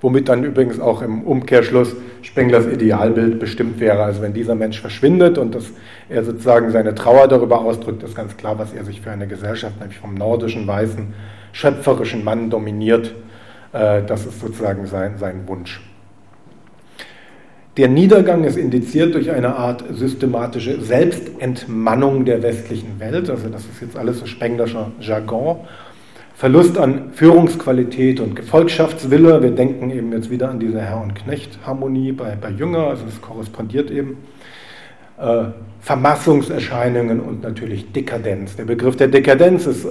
Womit dann übrigens auch im Umkehrschluss Spenglers Idealbild bestimmt wäre. Also wenn dieser Mensch verschwindet und dass er sozusagen seine Trauer darüber ausdrückt, ist ganz klar, was er sich für eine Gesellschaft, nämlich vom nordischen, weißen, schöpferischen Mann dominiert. Das ist sozusagen sein Wunsch. Der Niedergang ist indiziert durch eine Art systematische Selbstentmannung der westlichen Welt. Also das ist jetzt alles so Spenglerscher Jargon. Verlust an Führungsqualität und Gefolgschaftswille. Wir denken eben jetzt wieder an diese Herr- und Knecht-Harmonie bei Jünger, also es korrespondiert eben. Vermassungserscheinungen und natürlich Dekadenz. Der Begriff der Dekadenz ist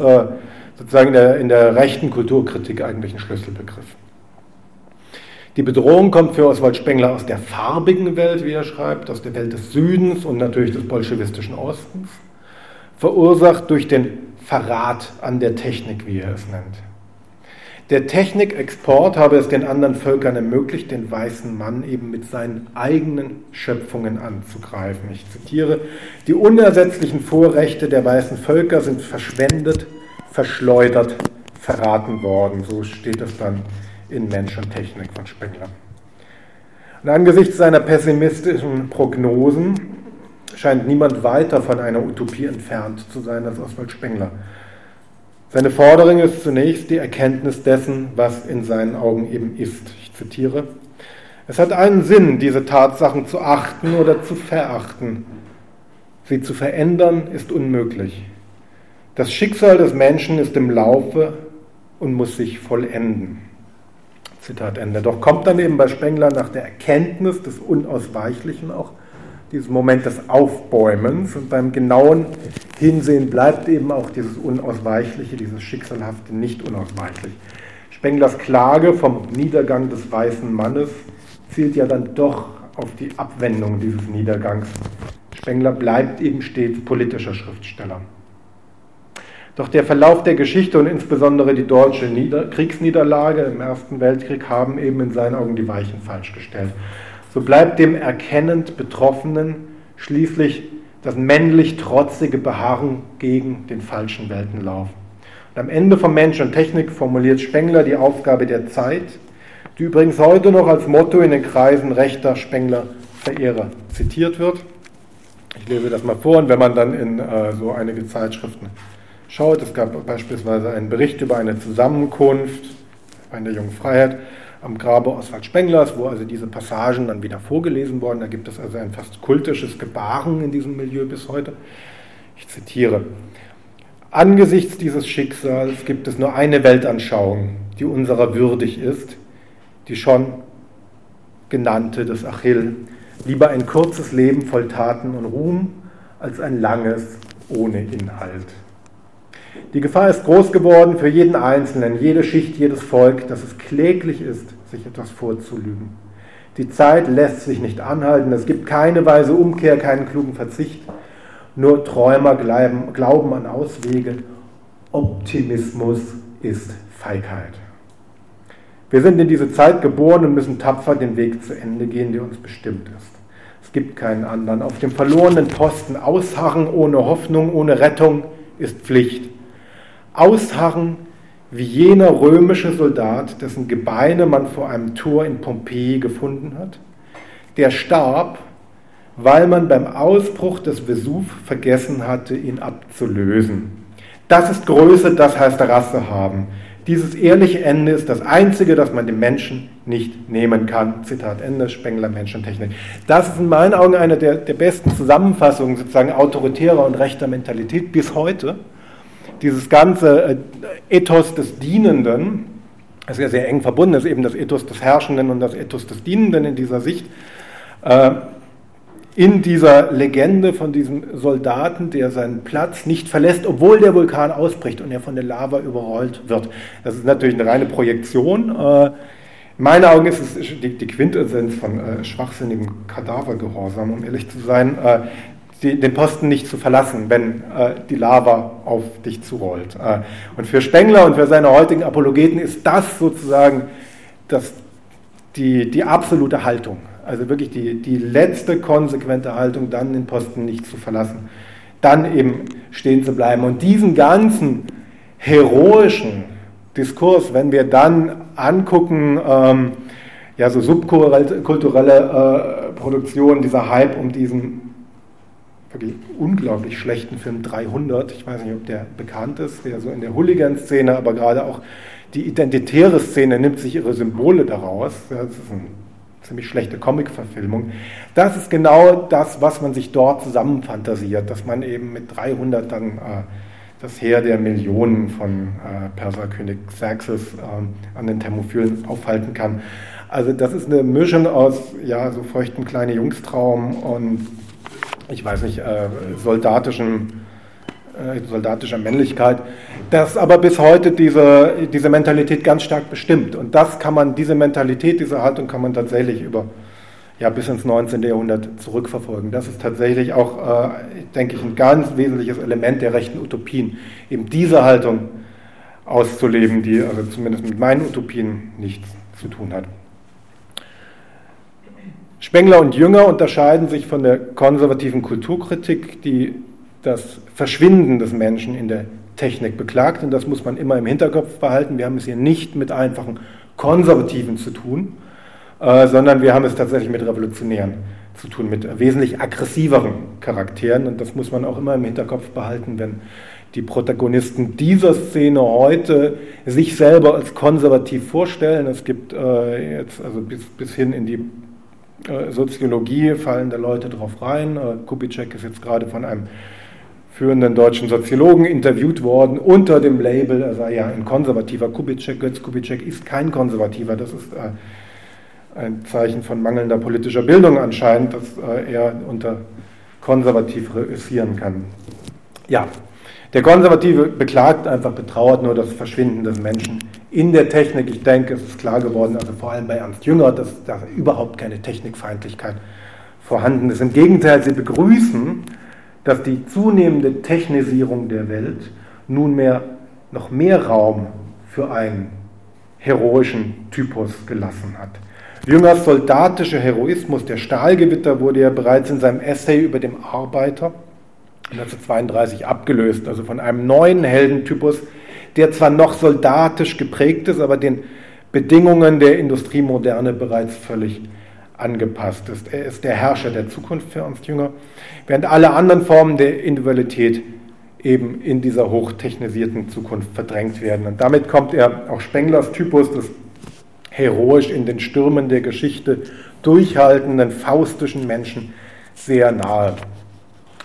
sozusagen in der rechten Kulturkritik eigentlich ein Schlüsselbegriff. Die Bedrohung kommt für Oswald Spengler aus der farbigen Welt, wie er schreibt, aus der Welt des Südens und natürlich des bolschewistischen Ostens, verursacht durch den Verrat an der Technik, wie er es nennt. Der Technikexport habe es den anderen Völkern ermöglicht, den weißen Mann eben mit seinen eigenen Schöpfungen anzugreifen. Ich zitiere: Die unersetzlichen Vorrechte der weißen Völker sind verschwendet, verschleudert, verraten worden. So steht es dann in Mensch und Technik von Spengler. Und angesichts seiner pessimistischen Prognosen scheint niemand weiter von einer Utopie entfernt zu sein als Oswald Spengler. Seine Forderung ist zunächst die Erkenntnis dessen, was in seinen Augen eben ist. Ich zitiere: Es hat einen Sinn, diese Tatsachen zu achten oder zu verachten. Sie zu verändern ist unmöglich. Das Schicksal des Menschen ist im Laufe und muss sich vollenden. Zitat Ende. Doch kommt dann eben bei Spengler nach der Erkenntnis des Unausweichlichen auch dieses Moment des Aufbäumens, und beim genauen Hinsehen bleibt eben auch dieses Unausweichliche, dieses Schicksalhafte nicht unausweichlich. Spenglers Klage vom Niedergang des weißen Mannes zielt ja dann doch auf die Abwendung dieses Niedergangs. Spengler bleibt eben stets politischer Schriftsteller. Doch der Verlauf der Geschichte und insbesondere die deutsche Kriegsniederlage im Ersten Weltkrieg haben eben in seinen Augen die Weichen falsch gestellt. So bleibt dem erkennend Betroffenen schließlich das männlich-trotzige Beharren gegen den falschen Weltenlauf. Und am Ende von Mensch und Technik formuliert Spengler die Aufgabe der Zeit, die übrigens heute noch als Motto in den Kreisen rechter Spengler-Verehrer zitiert wird. Ich lese das mal vor, und wenn man dann in so einige Zeitschriften schaut, es gab beispielsweise einen Bericht über eine Zusammenkunft bei der Jungen Freiheit am Grabe Oswald Spenglers, wo also diese Passagen dann wieder vorgelesen wurden. Da gibt es also ein fast kultisches Gebaren in diesem Milieu bis heute. Ich zitiere: Angesichts dieses Schicksals gibt es nur eine Weltanschauung, die unserer würdig ist, die schon genannte des Achill. Lieber ein kurzes Leben voll Taten und Ruhm, als ein langes ohne Inhalt. Die Gefahr ist groß geworden für jeden Einzelnen, jede Schicht, jedes Volk, dass es kläglich ist, sich etwas vorzulügen. Die Zeit lässt sich nicht anhalten, es gibt keine weise Umkehr, keinen klugen Verzicht. Nur Träumer glauben an Auswege. Optimismus ist Feigheit. Wir sind in diese Zeit geboren und müssen tapfer den Weg zu Ende gehen, der uns bestimmt ist. Es gibt keinen anderen. Auf dem verlorenen Posten ausharren, ohne Hoffnung, ohne Rettung, ist Pflicht. Ausharren wie jener römische Soldat, dessen Gebeine man vor einem Tor in Pompeji gefunden hat, der starb, weil man beim Ausbruch des Vesuv vergessen hatte, ihn abzulösen. Das ist Größe, das heißt Rasse haben. Dieses ehrliche Ende ist das Einzige, das man dem Menschen nicht nehmen kann. Zitat Ende, Spengler, Mensch und Technik. Das ist in meinen Augen eine der besten Zusammenfassungen sozusagen autoritärer und rechter Mentalität bis heute. Dieses ganze Ethos des Dienenden, das ist ja sehr eng verbunden, ist eben das Ethos des Herrschenden und das Ethos des Dienenden in dieser Sicht, in dieser Legende von diesem Soldaten, der seinen Platz nicht verlässt, obwohl der Vulkan ausbricht und er von der Lava überrollt wird. Das ist natürlich eine reine Projektion. In meinen Augen ist es die Quintessenz von schwachsinnigem Kadavergehorsam, um ehrlich zu sein, den Posten nicht zu verlassen, wenn die Lava auf dich zurollt. Und für Spengler und für seine heutigen Apologeten ist das sozusagen die absolute Haltung. Also wirklich die letzte konsequente Haltung, dann den Posten nicht zu verlassen. dann eben stehen zu bleiben. Und diesen ganzen heroischen Diskurs, wenn wir dann angucken, ja, so subkulturelle Produktion, dieser Hype um diesen wirklich unglaublich schlechten Film 300, ich weiß nicht, ob der bekannt ist, der so in der Hooligan-Szene, aber gerade auch die identitäre Szene nimmt sich ihre Symbole daraus, ja, das ist eine ziemlich schlechte Comic-Verfilmung, das ist genau das, was man sich dort zusammenfantasiert, dass man eben mit 300 dann das Heer der Millionen von Perserkönig Xerxes an den Thermopylen aufhalten kann. Also das ist eine Mischung aus, ja, so feuchten Kleine-Jungs-Traum und, ich weiß nicht, soldatischer Männlichkeit, das aber bis heute diese Mentalität ganz stark bestimmt. Und diese Mentalität, diese Haltung kann man tatsächlich bis ins 19. Jahrhundert zurückverfolgen. Das ist tatsächlich auch, denke ich, ein ganz wesentliches Element der rechten Utopien, eben diese Haltung auszuleben, die also zumindest mit meinen Utopien nichts zu tun hat. Spengler und Jünger unterscheiden sich von der konservativen Kulturkritik, die das Verschwinden des Menschen in der Technik beklagt. Und das muss man immer im Hinterkopf behalten. Wir haben es hier nicht mit einfachen Konservativen zu tun, sondern wir haben es tatsächlich mit Revolutionären zu tun, mit wesentlich aggressiveren Charakteren. Und das muss man auch immer im Hinterkopf behalten, wenn die Protagonisten dieser Szene heute sich selber als konservativ vorstellen. Es gibt jetzt also bis hin in die Soziologie fallen da Leute drauf rein. Kubitschek ist jetzt gerade von einem führenden deutschen Soziologen interviewt worden unter dem Label, er sei ja ein konservativer Kubitschek. Götz Kubitschek ist kein Konservativer, das ist ein Zeichen von mangelnder politischer Bildung anscheinend, dass er unter konservativ reüssieren kann. Ja, der Konservative beklagt einfach, betrauert nur das Verschwinden des Menschen in der Technik. Ich denke, es ist klar geworden, also vor allem bei Ernst Jünger, dass da überhaupt keine Technikfeindlichkeit vorhanden ist. Im Gegenteil, sie begrüßen, dass die zunehmende Technisierung der Welt nunmehr noch mehr Raum für einen heroischen Typus gelassen hat. Jüngers soldatischer Heroismus, der Stahlgewitter, wurde ja bereits in seinem Essay über den Arbeiter 1932 abgelöst, also von einem neuen Heldentypus, der zwar noch soldatisch geprägt ist, aber den Bedingungen der Industriemoderne bereits völlig angepasst ist. Er ist der Herrscher der Zukunft für Ernst Jünger, während alle anderen Formen der Individualität eben in dieser hochtechnisierten Zukunft verdrängt werden. Und damit kommt er auch Spenglers Typus des heroisch in den Stürmen der Geschichte durchhaltenden, faustischen Menschen sehr nahe.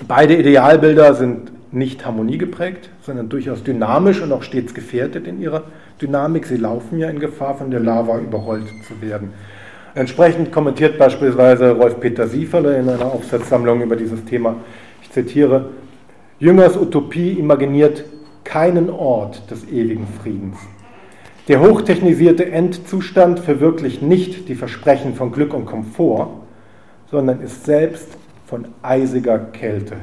Beide Idealbilder sind nicht harmoniegeprägt, sondern durchaus dynamisch und auch stets gefährdet in ihrer Dynamik. Sie laufen ja in Gefahr, von der Lava überrollt zu werden. Entsprechend kommentiert beispielsweise Rolf-Peter Sieferle in einer Aufsatzsammlung über dieses Thema, ich zitiere, Jüngers Utopie imaginiert keinen Ort des ewigen Friedens. Der hochtechnisierte Endzustand verwirklicht nicht die Versprechen von Glück und Komfort, sondern ist selbst von eisiger Kälte.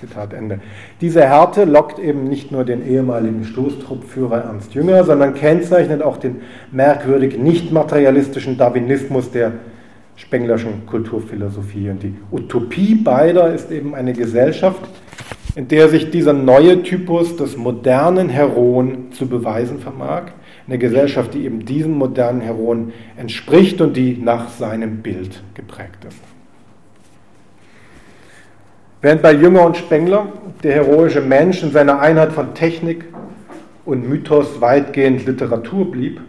Zitat Ende. Diese Härte lockt eben nicht nur den ehemaligen Stoßtruppführer Ernst Jünger, sondern kennzeichnet auch den merkwürdig nicht-materialistischen Darwinismus der Spenglerschen Kulturphilosophie. Und die Utopie beider ist eben eine Gesellschaft, in der sich dieser neue Typus des modernen Heroen zu beweisen vermag. Eine Gesellschaft, die eben diesem modernen Heroen entspricht und die nach seinem Bild geprägt ist. Während bei Jünger und Spengler der heroische Mensch in seiner Einheit von Technik und Mythos weitgehend Literatur blieb,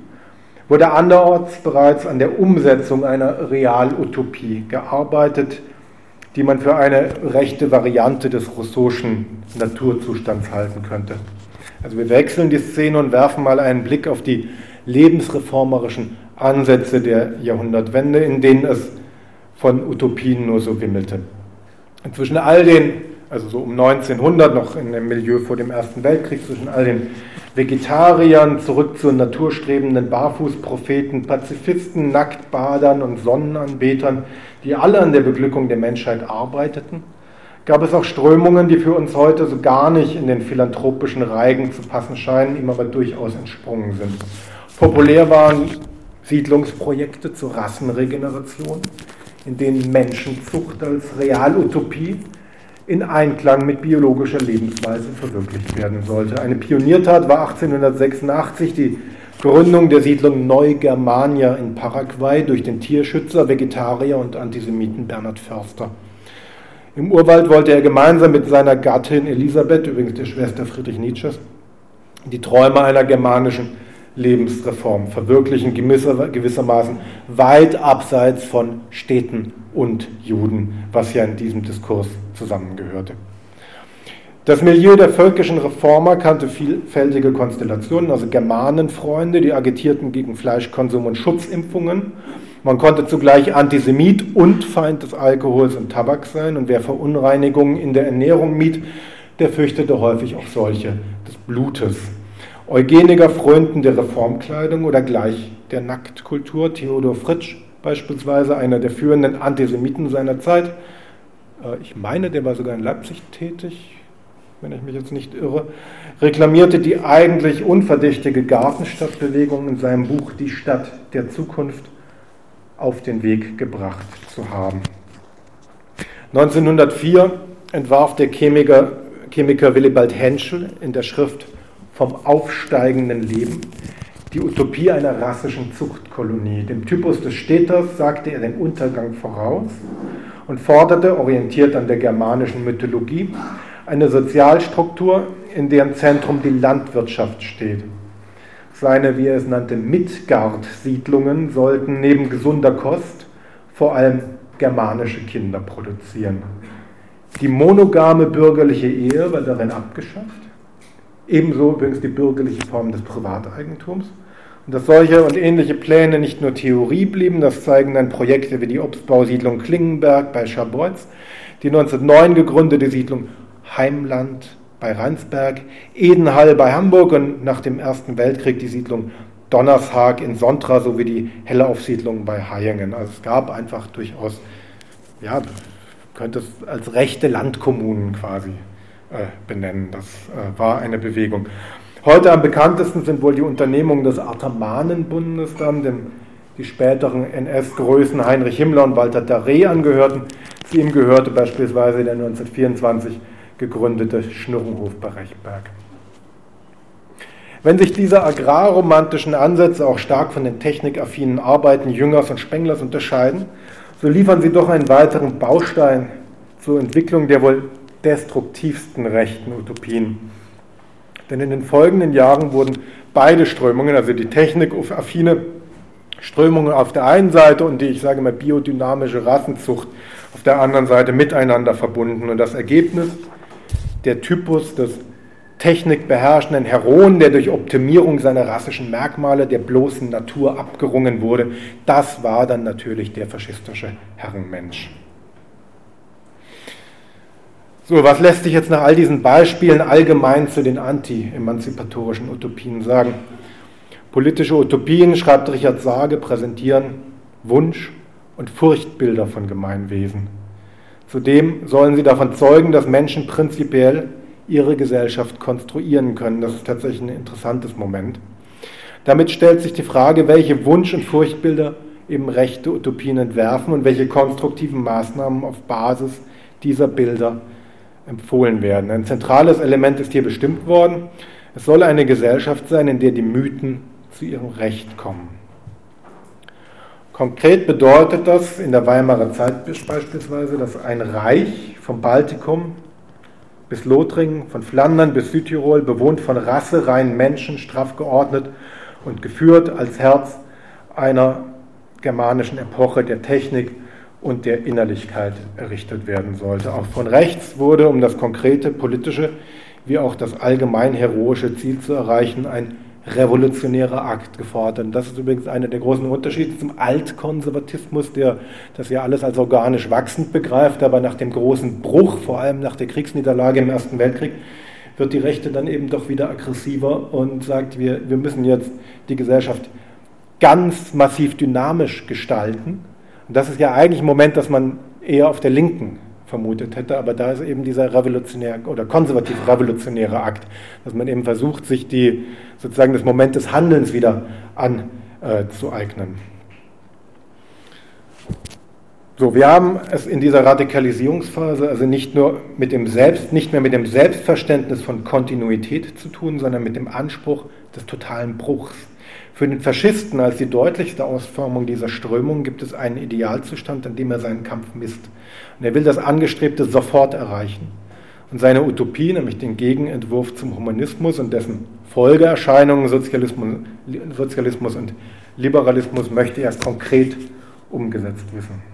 wurde anderorts bereits an der Umsetzung einer Realutopie gearbeitet, die man für eine rechte Variante des Rousseau'schen Naturzustands halten könnte. Also wir wechseln die Szene und werfen mal einen Blick auf die lebensreformerischen Ansätze der Jahrhundertwende, in denen es von Utopien nur so wimmelte. Zwischen all den, also so um 1900 noch in dem Milieu vor dem Ersten Weltkrieg, zwischen all den Vegetariern, zurück zu naturstrebenden Barfußpropheten, Pazifisten, Nacktbadern und Sonnenanbetern, die alle an der Beglückung der Menschheit arbeiteten, gab es auch Strömungen, die für uns heute so gar nicht in den philanthropischen Reigen zu passen scheinen, ihm aber durchaus entsprungen sind. Populär waren Siedlungsprojekte zur Rassenregeneration, in denen Menschenzucht als Realutopie in Einklang mit biologischer Lebensweise verwirklicht werden sollte. Eine Pioniertat war 1886 die Gründung der Siedlung Neu-Germania in Paraguay durch den Tierschützer, Vegetarier und Antisemiten Bernhard Förster. Im Urwald wollte er gemeinsam mit seiner Gattin Elisabeth, übrigens der Schwester Friedrich Nietzsches, die Träume einer germanischen Lebensreform verwirklichen, gewissermaßen weit abseits von Städten und Juden, was ja in diesem Diskurs zusammengehörte. Das Milieu der völkischen Reformer kannte vielfältige Konstellationen, also Germanenfreunde, die agitierten gegen Fleischkonsum und Schutzimpfungen. Man konnte zugleich Antisemit und Feind des Alkohols und Tabaks sein, und wer Verunreinigungen in der Ernährung mied, der fürchtete häufig auch solche des Blutes. Eugeniker frönten der Reformkleidung oder gleich der Nacktkultur. Theodor Fritsch beispielsweise, einer der führenden Antisemiten seiner Zeit. Ich meine, der war sogar in Leipzig tätig, wenn ich mich jetzt nicht irre, reklamierte die eigentlich unverdächtige Gartenstadtbewegung in seinem Buch Die Stadt der Zukunft auf den Weg gebracht zu haben. 1904 entwarf der Chemiker Willibald Henschel in der Schrift Vom aufsteigenden Leben die Utopie einer rassischen Zuchtkolonie. Dem Typus des Städters sagte er den Untergang voraus und forderte, orientiert an der germanischen Mythologie, eine Sozialstruktur, in deren Zentrum die Landwirtschaft steht. Seine, wie er es nannte, Midgard-Siedlungen sollten neben gesunder Kost vor allem germanische Kinder produzieren. Die monogame bürgerliche Ehe war darin abgeschafft. Ebenso übrigens die bürgerliche Form des Privateigentums. Und dass solche und ähnliche Pläne nicht nur Theorie blieben, das zeigen dann Projekte wie die Obstbausiedlung Klingenberg bei Scharbeutz, die 1909 gegründete Siedlung Heimland bei Rheinsberg, Edenhall bei Hamburg und nach dem Ersten Weltkrieg die Siedlung Donnershaag in Sontra sowie die Hellaufsiedlung bei Hayingen. Also es gab einfach durchaus, ja, könnte es als rechte Landkommunen quasi benennen. Das war eine Bewegung. Heute am bekanntesten sind wohl die Unternehmungen des Athamanenbundes, die späteren NS-Größen Heinrich Himmler und Walter Daré angehörten. Zu ihm gehörte beispielsweise der 1924 gegründete Schnurrenhof bei Rechberg. Wenn sich diese agrarromantischen Ansätze auch stark von den technikaffinen Arbeiten Jüngers und Spenglers unterscheiden, so liefern sie doch einen weiteren Baustein zur Entwicklung der wohl destruktivsten rechten Utopien. Denn in den folgenden Jahren wurden beide Strömungen, also die technikaffine Strömungen auf der einen Seite und die, ich sage mal, biodynamische Rassenzucht auf der anderen Seite miteinander verbunden. Und das Ergebnis, der Typus des technikbeherrschenden Heroen, der durch Optimierung seiner rassischen Merkmale der bloßen Natur abgerungen wurde, das war dann natürlich der faschistische Herrenmensch. So, was lässt sich jetzt nach all diesen Beispielen allgemein zu den anti-emanzipatorischen Utopien sagen? Politische Utopien, schreibt Richard Sage, präsentieren Wunsch- und Furchtbilder von Gemeinwesen. Zudem sollen sie davon zeugen, dass Menschen prinzipiell ihre Gesellschaft konstruieren können. Das ist tatsächlich ein interessantes Moment. Damit stellt sich die Frage, welche Wunsch- und Furchtbilder eben rechte Utopien entwerfen und welche konstruktiven Maßnahmen auf Basis dieser Bilder empfohlen werden. Ein zentrales Element ist hier bestimmt worden. Es soll eine Gesellschaft sein, in der die Mythen zu ihrem Recht kommen. Konkret bedeutet das in der Weimarer Zeit beispielsweise, dass ein Reich vom Baltikum bis Lothringen, von Flandern bis Südtirol, bewohnt von rassereinen Menschen, straff geordnet und geführt als Herz einer germanischen Epoche der Technik und der Innerlichkeit errichtet werden sollte. Auch von rechts wurde, um das konkrete politische wie auch das allgemein heroische Ziel zu erreichen, ein revolutionärer Akt gefordert. Und das ist übrigens einer der großen Unterschiede zum Altkonservatismus, der das ja alles als organisch wachsend begreift, aber nach dem großen Bruch, vor allem nach der Kriegsniederlage im Ersten Weltkrieg, wird die Rechte dann eben doch wieder aggressiver und sagt, wir müssen jetzt die Gesellschaft ganz massiv dynamisch gestalten. Und das ist ja eigentlich ein Moment, dass man eher auf der Linken vermutet hätte, aber da ist eben dieser revolutionäre oder konservativ-revolutionäre Akt, dass man eben versucht, sich die sozusagen das Moment des Handelns wieder anzueignen. So, wir haben es in dieser Radikalisierungsphase also nicht nur mit dem Selbstverständnis von Kontinuität zu tun, sondern mit dem Anspruch des totalen Bruchs. Für den Faschisten als die deutlichste Ausformung dieser Strömung gibt es einen Idealzustand, an dem er seinen Kampf misst. Und er will das Angestrebte sofort erreichen. Und seine Utopie, nämlich den Gegenentwurf zum Humanismus und dessen Folgeerscheinungen, Sozialismus und Liberalismus, möchte er konkret umgesetzt wissen.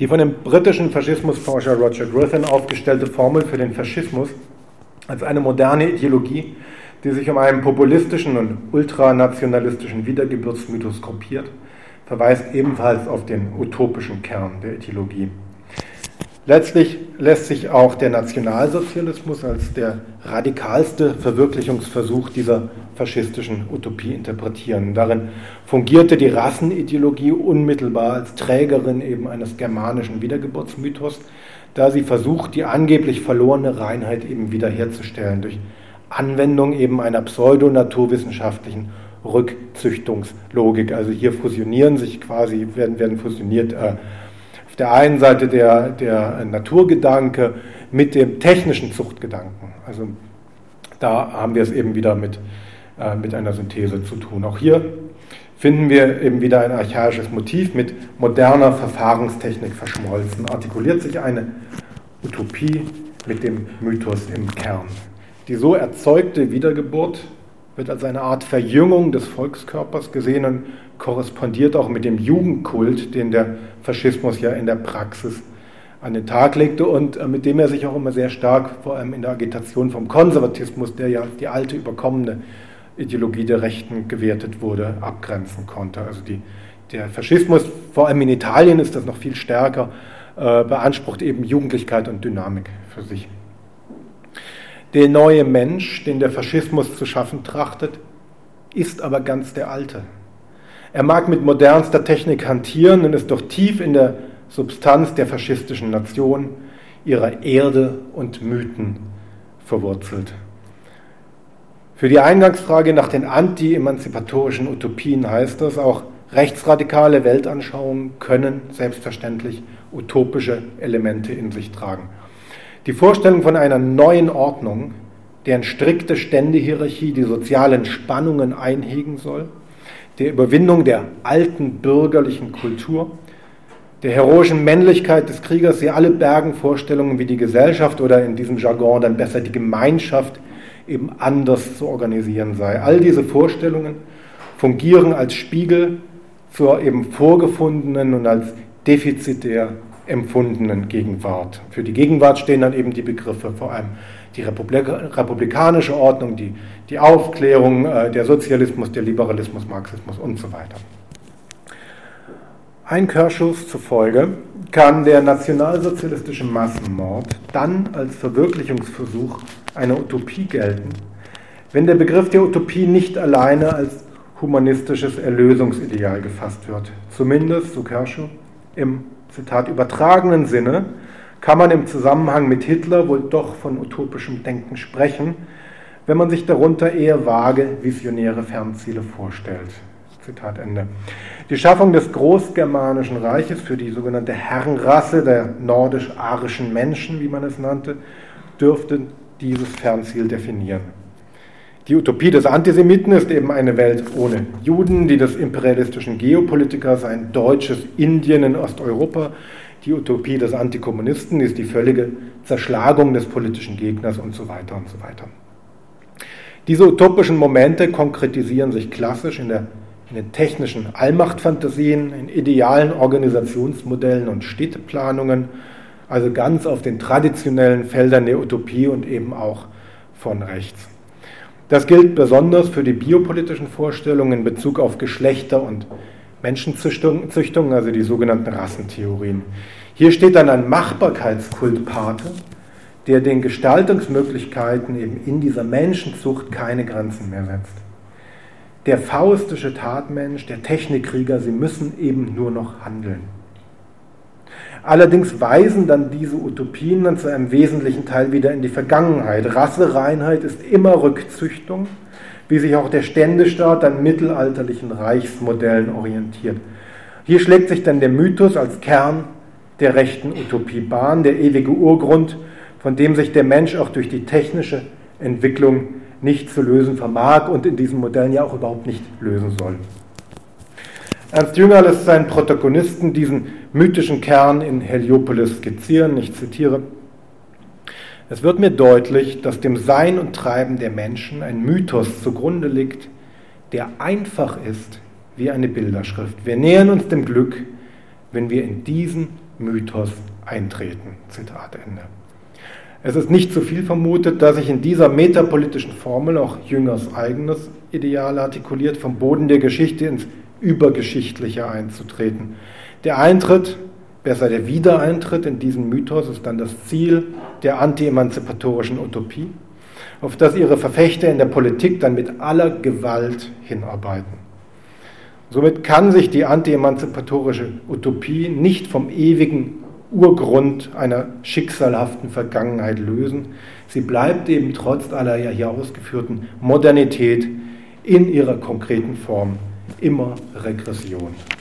Die von dem britischen Faschismusforscher Roger Griffin aufgestellte Formel für den Faschismus als eine moderne Ideologie, die sich um einen populistischen und ultranationalistischen Wiedergeburtsmythos gruppiert, verweist ebenfalls auf den utopischen Kern der Ideologie. Letztlich lässt sich auch der Nationalsozialismus als der radikalste Verwirklichungsversuch dieser faschistischen Utopie interpretieren. Darin fungierte die Rassenideologie unmittelbar als Trägerin eben eines germanischen Wiedergeburtsmythos, da sie versucht, die angeblich verlorene Reinheit eben wiederherzustellen durch Anwendung eben einer pseudonaturwissenschaftlichen Rückzüchtungslogik. Also hier werden fusioniert auf der einen Seite der Naturgedanke mit dem technischen Zuchtgedanken. Also da haben wir es eben wieder mit einer Synthese zu tun. Auch hier finden wir eben wieder ein archaisches Motiv mit moderner Verfahrenstechnik verschmolzen. Artikuliert sich eine Utopie mit dem Mythos im Kern. Die so erzeugte Wiedergeburt wird als eine Art Verjüngung des Volkskörpers gesehen und korrespondiert auch mit dem Jugendkult, den der Faschismus ja in der Praxis an den Tag legte und mit dem er sich auch immer sehr stark, vor allem in der Agitation vom Konservatismus, der ja die alte, überkommene Ideologie der Rechten gewertet wurde, abgrenzen konnte. Also der Faschismus, vor allem in Italien ist das noch viel stärker, beansprucht eben Jugendlichkeit und Dynamik für sich. Der neue Mensch, den der Faschismus zu schaffen trachtet, ist aber ganz der alte. Er mag mit modernster Technik hantieren und ist doch tief in der Substanz der faschistischen Nation, ihrer Erde und Mythen verwurzelt. Für die Eingangsfrage nach den anti-emanzipatorischen Utopien heißt das, auch rechtsradikale Weltanschauungen können selbstverständlich utopische Elemente in sich tragen. Die Vorstellung von einer neuen Ordnung, deren strikte Ständehierarchie die sozialen Spannungen einhegen soll, der Überwindung der alten bürgerlichen Kultur, der heroischen Männlichkeit des Kriegers, sie alle bergen Vorstellungen, wie die Gesellschaft oder in diesem Jargon dann besser die Gemeinschaft eben anders zu organisieren sei. All diese Vorstellungen fungieren als Spiegel zur eben vorgefundenen und als defizitär empfundenen Gegenwart. Für die Gegenwart stehen dann eben die Begriffe, vor allem die republikanische Ordnung, die Aufklärung, der Sozialismus, der Liberalismus, Marxismus und so weiter. Ein Kershaws zufolge kann der nationalsozialistische Massenmord dann als Verwirklichungsversuch einer Utopie gelten, wenn der Begriff der Utopie nicht alleine als humanistisches Erlösungsideal gefasst wird. Zumindest, so Kershaw, im Zitat übertragenen Sinne kann man im Zusammenhang mit Hitler wohl doch von utopischem Denken sprechen, wenn man sich darunter eher vage visionäre Fernziele vorstellt. Zitat Ende. Die Schaffung des Großgermanischen Reiches für die sogenannte Herrenrasse der nordisch-arischen Menschen, wie man es nannte, dürfte dieses Fernziel definieren. Die Utopie des Antisemiten ist eben eine Welt ohne Juden, die des imperialistischen Geopolitikers ein deutsches Indien in Osteuropa. Die Utopie des Antikommunisten ist die völlige Zerschlagung des politischen Gegners und so weiter und so weiter. Diese utopischen Momente konkretisieren sich klassisch in den technischen Allmachtfantasien, in idealen Organisationsmodellen und Städteplanungen, also ganz auf den traditionellen Feldern der Utopie und eben auch von rechts. Das gilt besonders für die biopolitischen Vorstellungen in Bezug auf Geschlechter- und Menschenzüchtungen, also die sogenannten Rassentheorien. Hier steht dann ein Machbarkeitskult Pate, der den Gestaltungsmöglichkeiten eben in dieser Menschenzucht keine Grenzen mehr setzt. Der faustische Tatmensch, der Technikkrieger, sie müssen eben nur noch handeln. Allerdings weisen dann diese Utopien dann zu einem wesentlichen Teil wieder in die Vergangenheit. Rassereinheit ist immer Rückzüchtung, wie sich auch der Ständestaat an mittelalterlichen Reichsmodellen orientiert. Hier schlägt sich dann der Mythos als Kern der rechten Utopie Bahn, der ewige Urgrund, von dem sich der Mensch auch durch die technische Entwicklung nicht zu lösen vermag und in diesen Modellen ja auch überhaupt nicht lösen soll. Ernst Jünger lässt seinen Protagonisten diesen mythischen Kern in Heliopolis skizzieren, ich zitiere: Es wird mir deutlich, dass dem Sein und Treiben der Menschen ein Mythos zugrunde liegt, der einfach ist wie eine Bilderschrift. Wir nähern uns dem Glück, wenn wir in diesen Mythos eintreten. Zitat Ende. Es ist nicht zu viel vermutet, dass sich in dieser metapolitischen Formel auch Jüngers eigenes Ideal artikuliert, vom Boden der Geschichte ins Übergeschichtliche einzutreten. Der Eintritt, besser der Wiedereintritt in diesen Mythos, ist dann das Ziel der anti-emanzipatorischen Utopie, auf das ihre Verfechter in der Politik dann mit aller Gewalt hinarbeiten. Somit kann sich die anti-emanzipatorische Utopie nicht vom ewigen Urgrund einer schicksalhaften Vergangenheit lösen. Sie bleibt eben trotz aller hier ausgeführten Modernität in ihrer konkreten Form immer Regression.